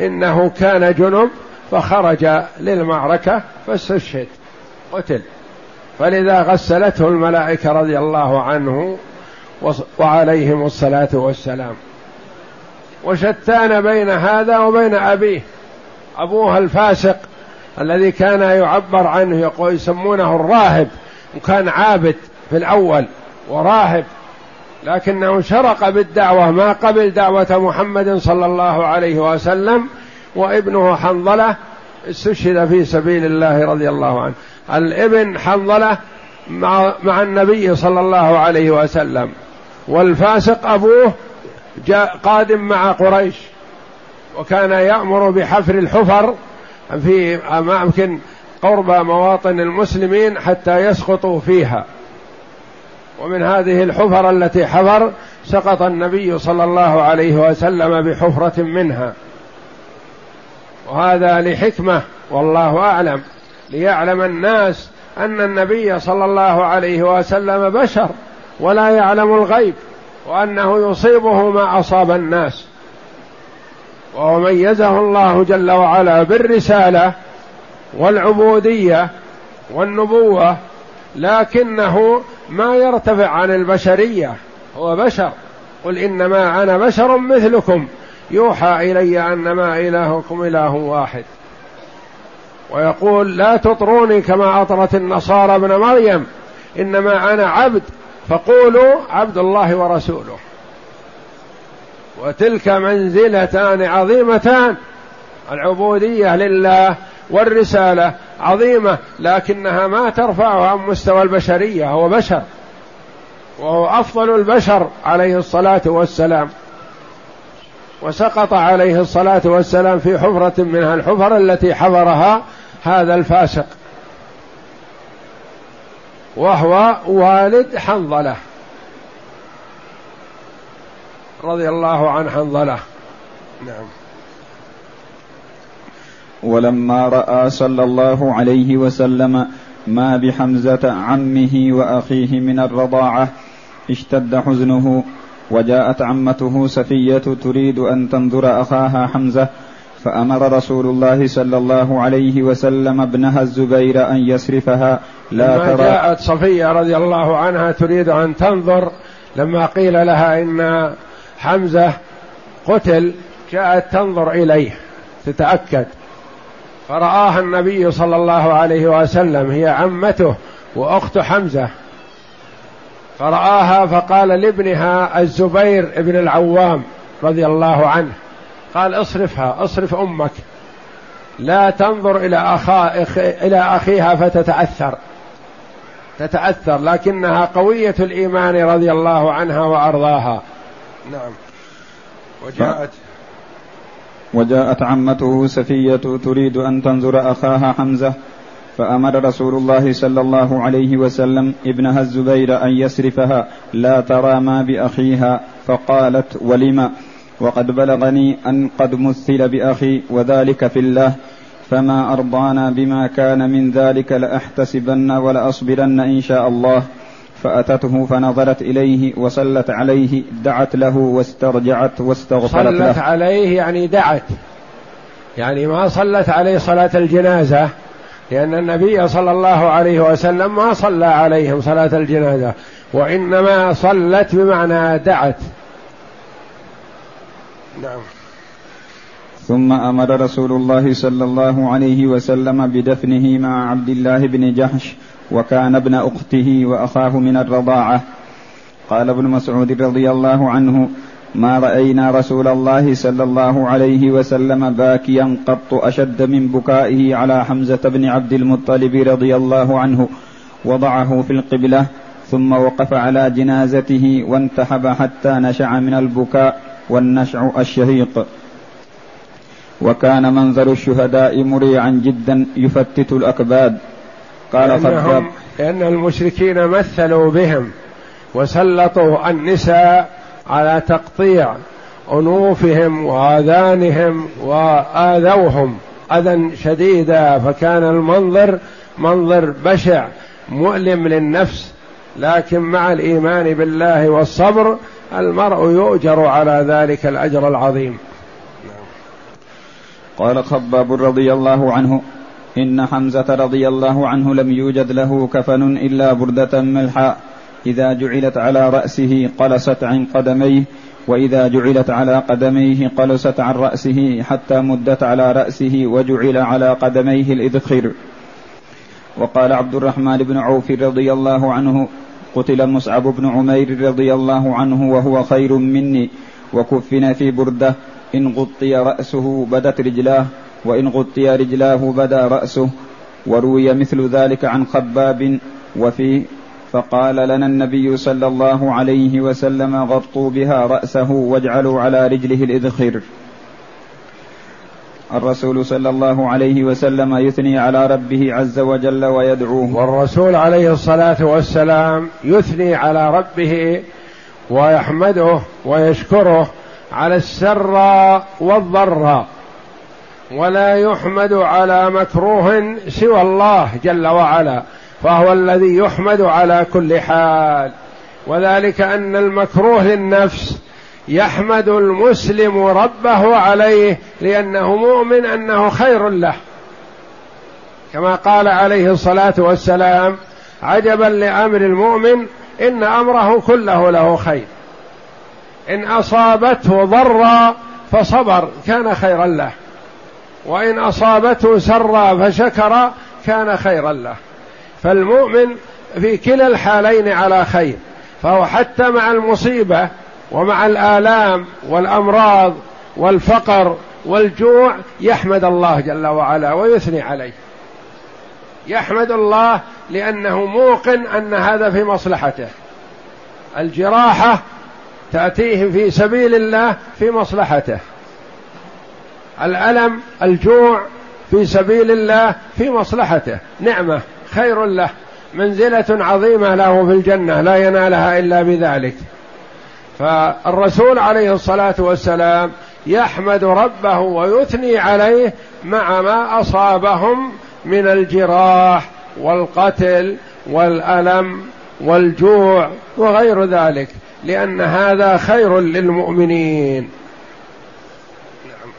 إنه كان جنب فخرج للمعركة فاستشهد قتل، فلذا غسلته الملائكة رضي الله عنه وعليهم الصلاة والسلام. وشتان بين هذا وبين أبيه، أبوها الفاسق الذي كان يعبر عنه يقول يسمونه الراهب، وكان عابد في الأول وراهب، لكنه شرق بالدعوة، ما قبل دعوة محمد صلى الله عليه وسلم. وابنه حنظلة استشهد في سبيل الله رضي الله عنه، الابن حنظلة مع, مع النبي صلى الله عليه وسلم، والفاسق أبوه جاء قادم مع قريش، وكان يأمر بحفر الحفر في أماكن قرب مواطن المسلمين حتى يسقطوا فيها، ومن هذه الحفر التي حفر سقط النبي صلى الله عليه وسلم بحفرة منها، وهذا لحكمة والله أعلم، ليعلم الناس أن النبي صلى الله عليه وسلم بشر ولا يعلم الغيب، وأنه يصيبه ما أصاب الناس، وميزه الله جل وعلا بالرسالة والعبودية والنبوة، لكنه ما يرتفع عن البشرية، هو بشر. قل إنما أنا بشر مثلكم يوحى إلي أنما إلهكم إله واحد. ويقول لا تطروني كما أطرت النصارى ابن مريم، إنما أنا عبد فقولوا عبد الله ورسوله. وتلك منزلتان عظيمتان، العبودية لله والرسالة عظيمة، لكنها ما ترفعها عن مستوى البشرية، هو بشر وهو أفضل البشر عليه الصلاة والسلام، وسقط عليه الصلاة والسلام في حفرة منها الحفر التي حفرها هذا الفاسق، وهو والد حنظلة رضي الله عن حنظلة. نعم. ولما رأى صلى الله عليه وسلم ما بحمزة عمه وأخيه من الرضاعة اشتد حزنه، وجاءت عمته صفية تريد أن تنظر أخاها حمزة، فأمر رسول الله صلى الله عليه وسلم ابنها الزبير أن يسرفها لا ترى. جاءت صفية رضي الله عنها تريد أن تنظر، لما قيل لها إن حمزة قتل جاءت تنظر إليه تتأكد، فرآها النبي صلى الله عليه وسلم، هي عمته وأخت حمزة، فرآها فقال لابنها الزبير ابن العوام رضي الله عنه، قال اصرفها، اصرف أمك لا تنظر إلى أخا إلى أخيها فتتأثر تتأثر لكنها قوية الإيمان رضي الله عنها وأرضاها. نعم. وجاءت وجاءت عمته صفية تريد أن تنظر أخاها حمزة، فأمر رسول الله صلى الله عليه وسلم ابنها الزبير أن يسرفها لا ترى ما بأخيها، فقالت ولما؟ وقد بلغني أن قد مثل بأخي وذلك في الله، فما أرضانا بما كان من ذلك لأحتسبن ولأصبرن إن شاء الله. فأتته فنظرت إليه وصلت عليه، دعت له واسترجعت واستغفرت له. صلت عليه يعني دعت، يعني ما صلت عليه صلاة الجنازة، لأن النبي صلى الله عليه وسلم ما صلى عليهم صلاة الجنازة، وإنما صلت بمعنى دعت. نعم. ثم أمر رسول الله صلى الله عليه وسلم بدفنه مع عبد الله بن جحش، وكان ابن أخته وأخاه من الرضاعة. قال ابن مسعود رضي الله عنه: ما رأينا رسول الله صلى الله عليه وسلم باكيا قط أشد من بكائه على حمزة بن عبد المطلب رضي الله عنه. وضعه في القبلة ثم وقف على جنازته وانتحب حتى نشع من البكاء، والنشع الشهيق. وكان منظر الشهداء مريعا جدا يفتت الأكباد. قال خباب: لأن المشركين مثلوا بهم وسلطوا النساء على تقطيع أنوفهم وآذانهم وآذوهم أذى شديدا، فكان المنظر منظر بشع مؤلم للنفس، لكن مع الإيمان بالله والصبر المرء يؤجر على ذلك الأجر العظيم. قال خباب رضي الله عنه: إن حمزة رضي الله عنه لم يوجد له كفن إلا بردة ملحاء، إذا جعلت على رأسه قلست عن قدميه، وإذا جعلت على قدميه قلست عن رأسه، حتى مدت على رأسه وجعل على قدميه الإذخر. وقال عبد الرحمن بن عوف رضي الله عنه: قتل مصعب بن عمير رضي الله عنه وهو خير مني، وكفن في بردة، إن غطي رأسه بدت رجلاه، وإن غطي رجلاه بدا رأسه. وروي مثل ذلك عن خباب وفيه: فقال لنا النبي صلى الله عليه وسلم: غطوا بها رأسه واجعلوا على رجله الإذخر. الرسول صلى الله عليه وسلم يثني على ربه عز وجل ويدعوه، والرسول عليه الصلاة والسلام يثني على ربه ويحمده ويشكره على السر والضر، ولا يحمد على مكروه سوى الله جل وعلا، فهو الذي يحمد على كل حال، وذلك أن المكروه للنفس يحمد المسلم ربه عليه لأنه مؤمن أنه خير له، كما قال عليه الصلاة والسلام: عجبا لأمر المؤمن إن أمره كله له خير، إن أصابته ضرا فصبر كان خيرا له، وإن أصابته سرا فشكر كان خيرا له. فالمؤمن في كلا الحالين على خير، فهو حتى مع المصيبة ومع الآلام والأمراض والفقر والجوع يحمد الله جل وعلا ويثني عليه، يحمد الله لأنه موقن أن هذا في مصلحته. الجراحة تأتيه في سبيل الله في مصلحته، الألم الجوع في سبيل الله في مصلحته، نعمة خير له، منزلة عظيمة له في الجنة لا ينالها إلا بذلك. فالرسول عليه الصلاة والسلام يحمد ربه ويثني عليه مع ما أصابهم من الجراح والقتل والألم والجوع وغير ذلك، لأن هذا خير للمؤمنين. نعم.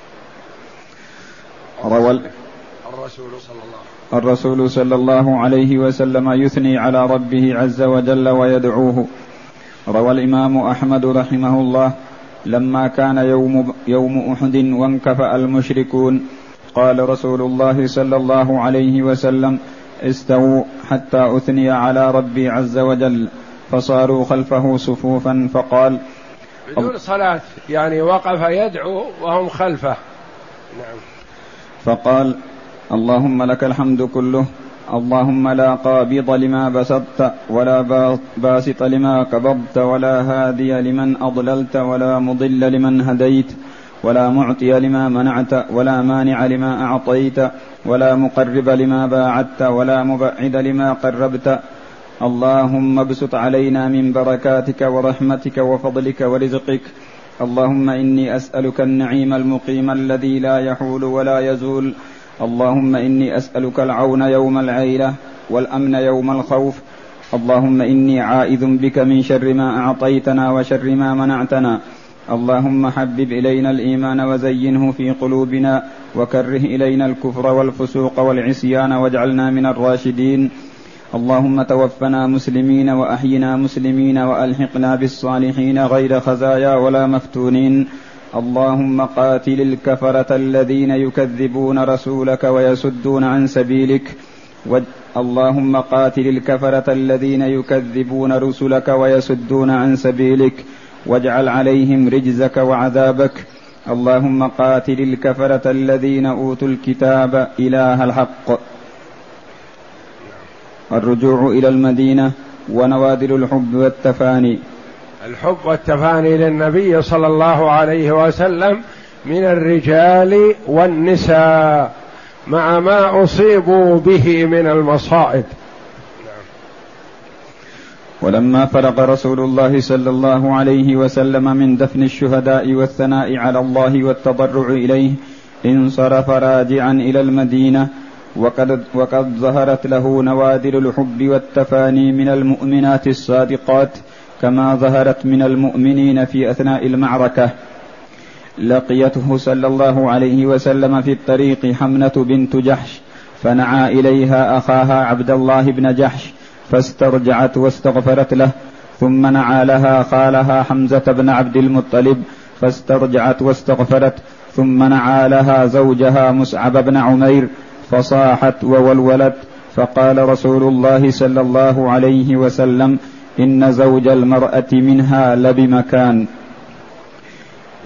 روى الرسول صلى الله عليه وسلم الرسول صلى الله عليه وسلم يثني على ربه عز وجل ويدعوه. روى الإمام أحمد رحمه الله: لما كان يوم يوم أحد وانكفأ المشركون قال رسول الله صلى الله عليه وسلم: استووا حتى أثني على ربي عز وجل، فصاروا خلفه صفوفا فقال بدون صلاة، يعني وقف يدعو وهم خلفه. نعم. فقال: اللهم لك الحمد كله، اللهم لا قابض لما بسطت ولا باسط لما قبضت، ولا هادي لمن أضللت، ولا مضل لمن هديت، ولا معطي لما منعت، ولا مانع لما أعطيت، ولا مقرب لما باعدت، ولا مبعد لما قربت، اللهم ابسط علينا من بركاتك ورحمتك وفضلك ورزقك، اللهم إني أسألك النعيم المقيم الذي لا يحول ولا يزول، اللهم إني أسألك العون يوم العيلة والأمن يوم الخوف، اللهم إني عائذ بك من شر ما أعطيتنا وشر ما منعتنا، اللهم حبب إلينا الإيمان وزينه في قلوبنا، وكره إلينا الكفر والفسوق والعصيان، واجعلنا من الراشدين، اللهم توفنا مسلمين وأحينا مسلمين، وألحقنا بالصالحين غير خزايا ولا مفتونين، اللهم قاتل الكفرة الذين يكذبون رسولك ويسدون عن سبيلك و... اللهم قاتل الكفرة الذين يكذبون رسلك ويسدون عن سبيلك، واجعل عليهم رجزك وعذابك، اللهم قاتل الكفرة الذين أوتوا الكتاب إله الحق. الرجوع إلى المدينة ونوادر الحب والتفاني. الحب والتفاني للنبي صلى الله عليه وسلم من الرجال والنساء مع ما أصيبوا به من المصائب. ولما فرغ رسول الله صلى الله عليه وسلم من دفن الشهداء والثناء على الله والتضرع إليه انصرف راجعا إلى المدينة، وقد, وقد ظهرت له نوادر الحب والتفاني من المؤمنات الصادقات كما ظهرت من المؤمنين في أثناء المعركة. لقيته صلى الله عليه وسلم في الطريق حمنة بنت جحش، فنعى إليها أخاها عبد الله بن جحش فاسترجعت واستغفرت له، ثم نعى لها خالها حمزة بن عبد المطلب فاسترجعت واستغفرت، ثم نعى لها زوجها مصعب بن عمير فصاحت وولولت، فقال رسول الله صلى الله عليه وسلم: إن زوج المرأة منها لبمكان.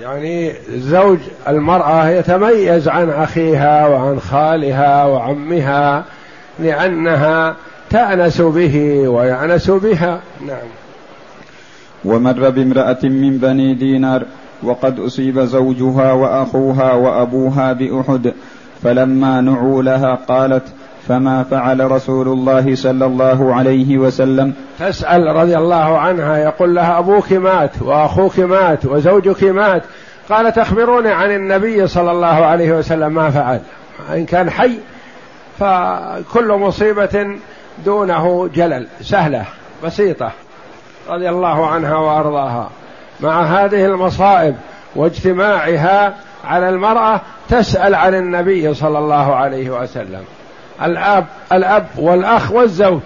يعني زوج المرأة يتميز عن أخيها وعن خالها وعمها لأنها تأنس به ويأنس بها. نعم. ومر بامرأة من بني دينار وقد أصيب زوجها وأخوها وأبوها بأحد، فلما نعوا لها قالت: فما فعل رسول الله صلى الله عليه وسلم؟ تسأل رضي الله عنها، يقول لها: أبوك مات وأخوك مات وزوجك مات، قالت: أخبروني عن النبي صلى الله عليه وسلم ما فعل إن كان حي، فكل مصيبة دونه جلل، سهلة بسيطة، رضي الله عنها وأرضاها. مع هذه المصائب واجتماعها على المرأة تسأل عن النبي صلى الله عليه وسلم، الأب, الأب والأخ والزوج،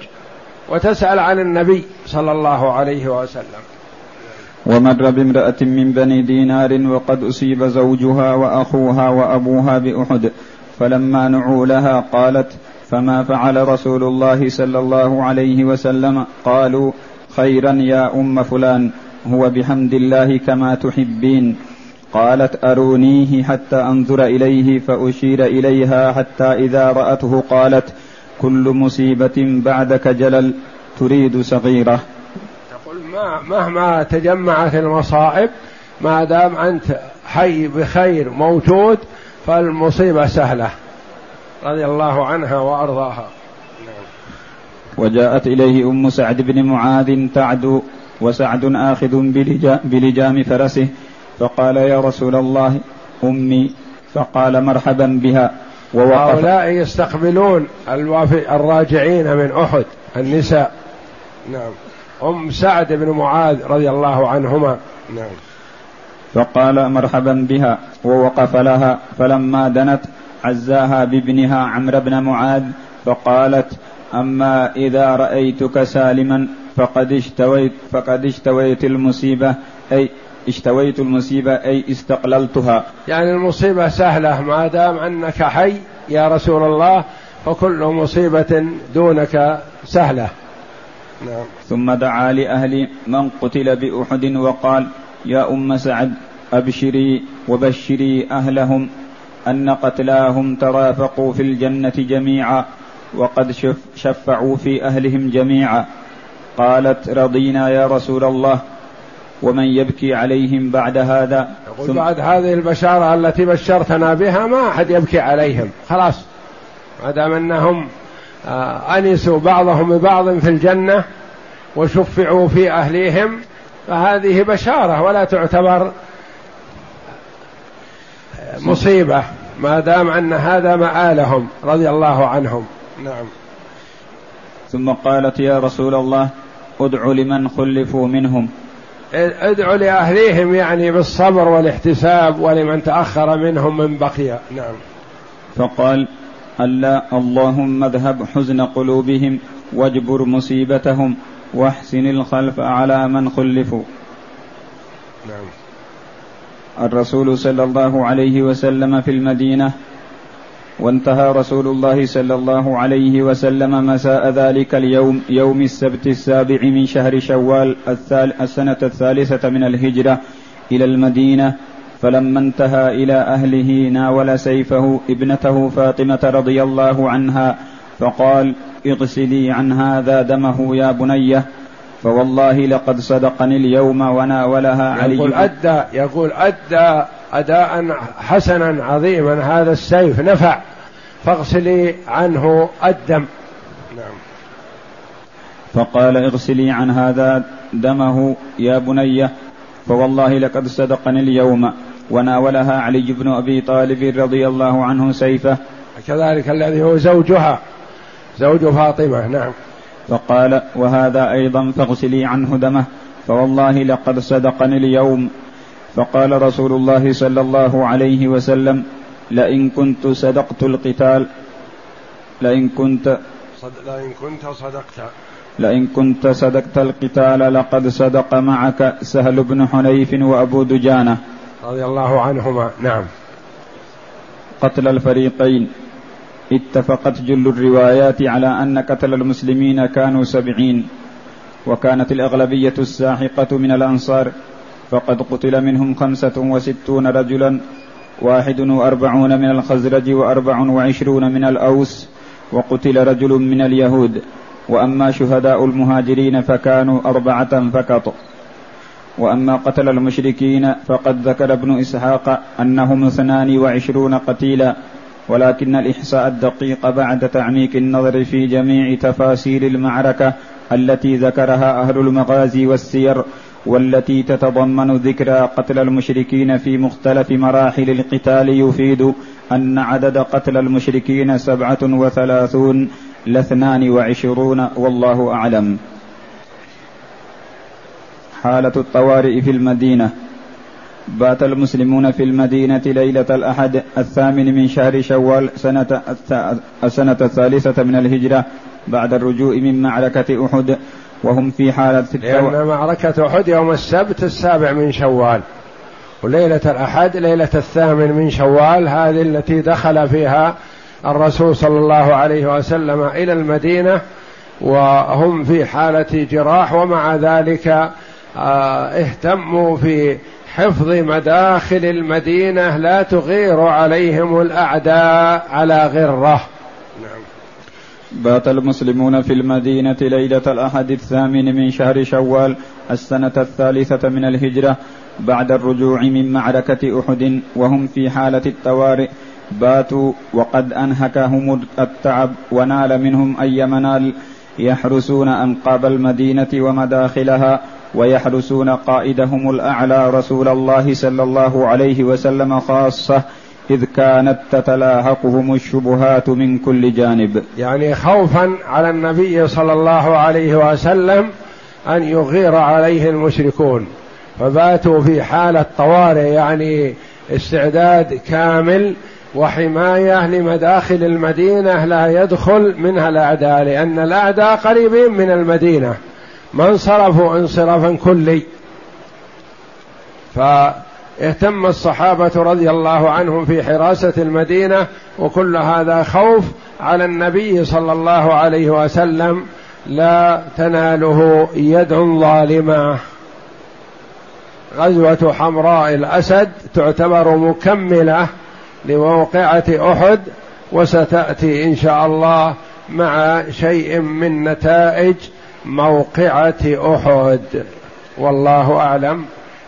وتسأل عن النبي صلى الله عليه وسلم. ومر بامرأة من بني دينار وقد أصيب زوجها وأخوها وأبوها بأحد، فلما نعوا لها قالت: فما فعل رسول الله صلى الله عليه وسلم؟ قالوا: خيرا يا أم فلان، هو بحمد الله كما تحبين. قالت: أرونيه حتى أنظر إليه، فأشير إليها حتى إذا رأته قالت: كل مصيبة بعدك جلل، تريد صغيرة. تقول مهما تجمعت المصائب ما دام أنت حي بخير موجود فالمصيبة سهلة، رضي الله عنها وأرضاها. وجاءت إليه أم سعد بن معاذ تعدو، وسعد آخذ بلجام فرسه، فقال: يا رسول الله أمي، فقال: مرحبا بها. ووقف. هؤلاء يستقبلون الراجعين من أحد، النساء. نعم، أم سعد بن معاذ رضي الله عنهما. نعم. فقال: مرحبا بها، ووقف لها، فلما دنت عزاها بابنها عمرو بن معاذ، فقالت: أما إذا رأيتك سالما فقد اشتويت فقد اشتويت المصيبة أي اشتويت المصيبة أي استقللتها. يعني المصيبة سهلة ما دام أنك حي يا رسول الله، فكل مصيبة دونك سهلة. نعم. ثم دعا لأهل من قتل بأحد وقال: يا أم سعد، أبشري وبشري أهلهم أن قتلاهم ترافقوا في الجنة جميعا، وقد شف شفعوا في أهلهم جميعا. قالت: رضينا يا رسول الله، ومن يبكي عليهم بعد هذا؟ يقول بعد هذه البشارة التي بشرتنا بها ما أحد يبكي عليهم، خلاص، ما دام أنهم أنسوا بعضهم ببعض في الجنة وشفعوا في أهليهم، فهذه بشارة ولا تعتبر مصيبة ما دام أن هذا مآلهم، رضي الله عنهم. نعم. ثم قالت: يا رسول الله، ادعوا لمن خلفوا منهم. ادعوا لأهليهم يعني بالصبر والاحتساب، ولمن تأخر منهم من بقية. نعم. فقال: ألا اللهم اذهب حزن قلوبهم واجبر مصيبتهم واحسن الخلف على من خلفوا. نعم. الرسول صلى الله عليه وسلم في المدينة، وانتهى رسول الله صلى الله عليه وسلم مساء ذلك اليوم يوم السبت السابع من شهر شوال السنة الثالثة من الهجرة إلى المدينة، فلما انتهى إلى أهله ناول سيفه ابنته فاطمة رضي الله عنها، فقال: اغسلي عن هذا دمه يا بنيه، فوالله لقد صدقني اليوم. وناولها علي. يقول أدى, يقول أدى أداء حسنا عظيما، هذا السيف نفع، فاغسلي عنه الدم. نعم. فقال: اغسلي عن هذا دمه يا بنيه، فوالله لقد صدقني اليوم. وناولها علي بن أبي طالب رضي الله عنه سيفه، كذلك الذي هو زوجها، زوج فاطمة. نعم. فقال: وهذا أيضا فاغسلي عنه دمه، فوالله لقد صدقني اليوم. فقال رسول الله صلى الله عليه وسلم: لئن كنت صدقت القتال لئن كنت لئن كنت صدقت لئن كنت صدقت القتال لقد صدق معك سهل بن حنيف وأبو دجانة رضي الله عنهما. نعم. قتل الفريقين. اتفقت جل الروايات على أن قتل المسلمين كانوا سبعين، وكانت الأغلبية الساحقة من الأنصار، فقد قتل منهم خمسة وستون رجلا، واحد وأربعون من الخزرج، وأربع وعشرون من الأوس، وقتل رجل من اليهود. وأما شهداء المهاجرين فكانوا أربعة فقط. وأما قتل المشركين فقد ذكر ابن إسحاق أنهم اثنان وعشرون قتيلا، ولكن الإحصاء الدقيق بعد تعميق النظر في جميع تفاصيل المعركة التي ذكرها أهل المغازي والسير، والتي تتضمن ذكرى قتل المشركين في مختلف مراحل القتال، يفيد أن عدد قتل المشركين سبعة وثلاثون لاثنان وعشرون والله أعلم. حالة الطوارئ في المدينة. بات المسلمون في المدينة ليلة الأحد الثامن من شهر شوال سنة السنة الثالثة من الهجرة بعد الرجوع من معركة أحد، وهم في حالة الطوارئ لأن معركة أحد يوم السبت السابع من شوال، وليلة الأحد ليلة الثامن من شوال، هذه التي دخل فيها الرسول صلى الله عليه وسلم إلى المدينة وهم في حالة جراح، ومع ذلك اهتموا في حفظ مداخل المدينة لا تغير عليهم الأعداء على غرة. نعم. بات المسلمون في المدينة ليلة الأحد الثامن من شهر شوال السنة الثالثة من الهجرة بعد الرجوع من معركة أحد، وهم في حالة الطوارئ. باتوا وقد أنهكهم التعب ونال منهم أي منال، يحرسون أنقاب المدينة ومداخلها، ويحرسون قائدهم الأعلى رسول الله صلى الله عليه وسلم خاصة، إذ كانت تتلاحقهم الشبهات من كل جانب، يعني خوفا على النبي صلى الله عليه وسلم أن يغير عليه المشركون، فباتوا في حالة طوارئ، يعني استعداد كامل وحماية لمداخل المدينة لا يدخل منها الأعداء، لأن الأعداء قريبين من المدينة، من صرفوا انصرافا كلي. فاهتم الصحابة رضي الله عنهم في حراسة المدينة، وكل هذا خوف على النبي صلى الله عليه وسلم لا تناله يد ظالمة. غزوة حمراء الأسد تعتبر مكملة لموقعة أحد، وستأتي إن شاء الله مع شيء من نتائج موقعة أحد، والله أعلم.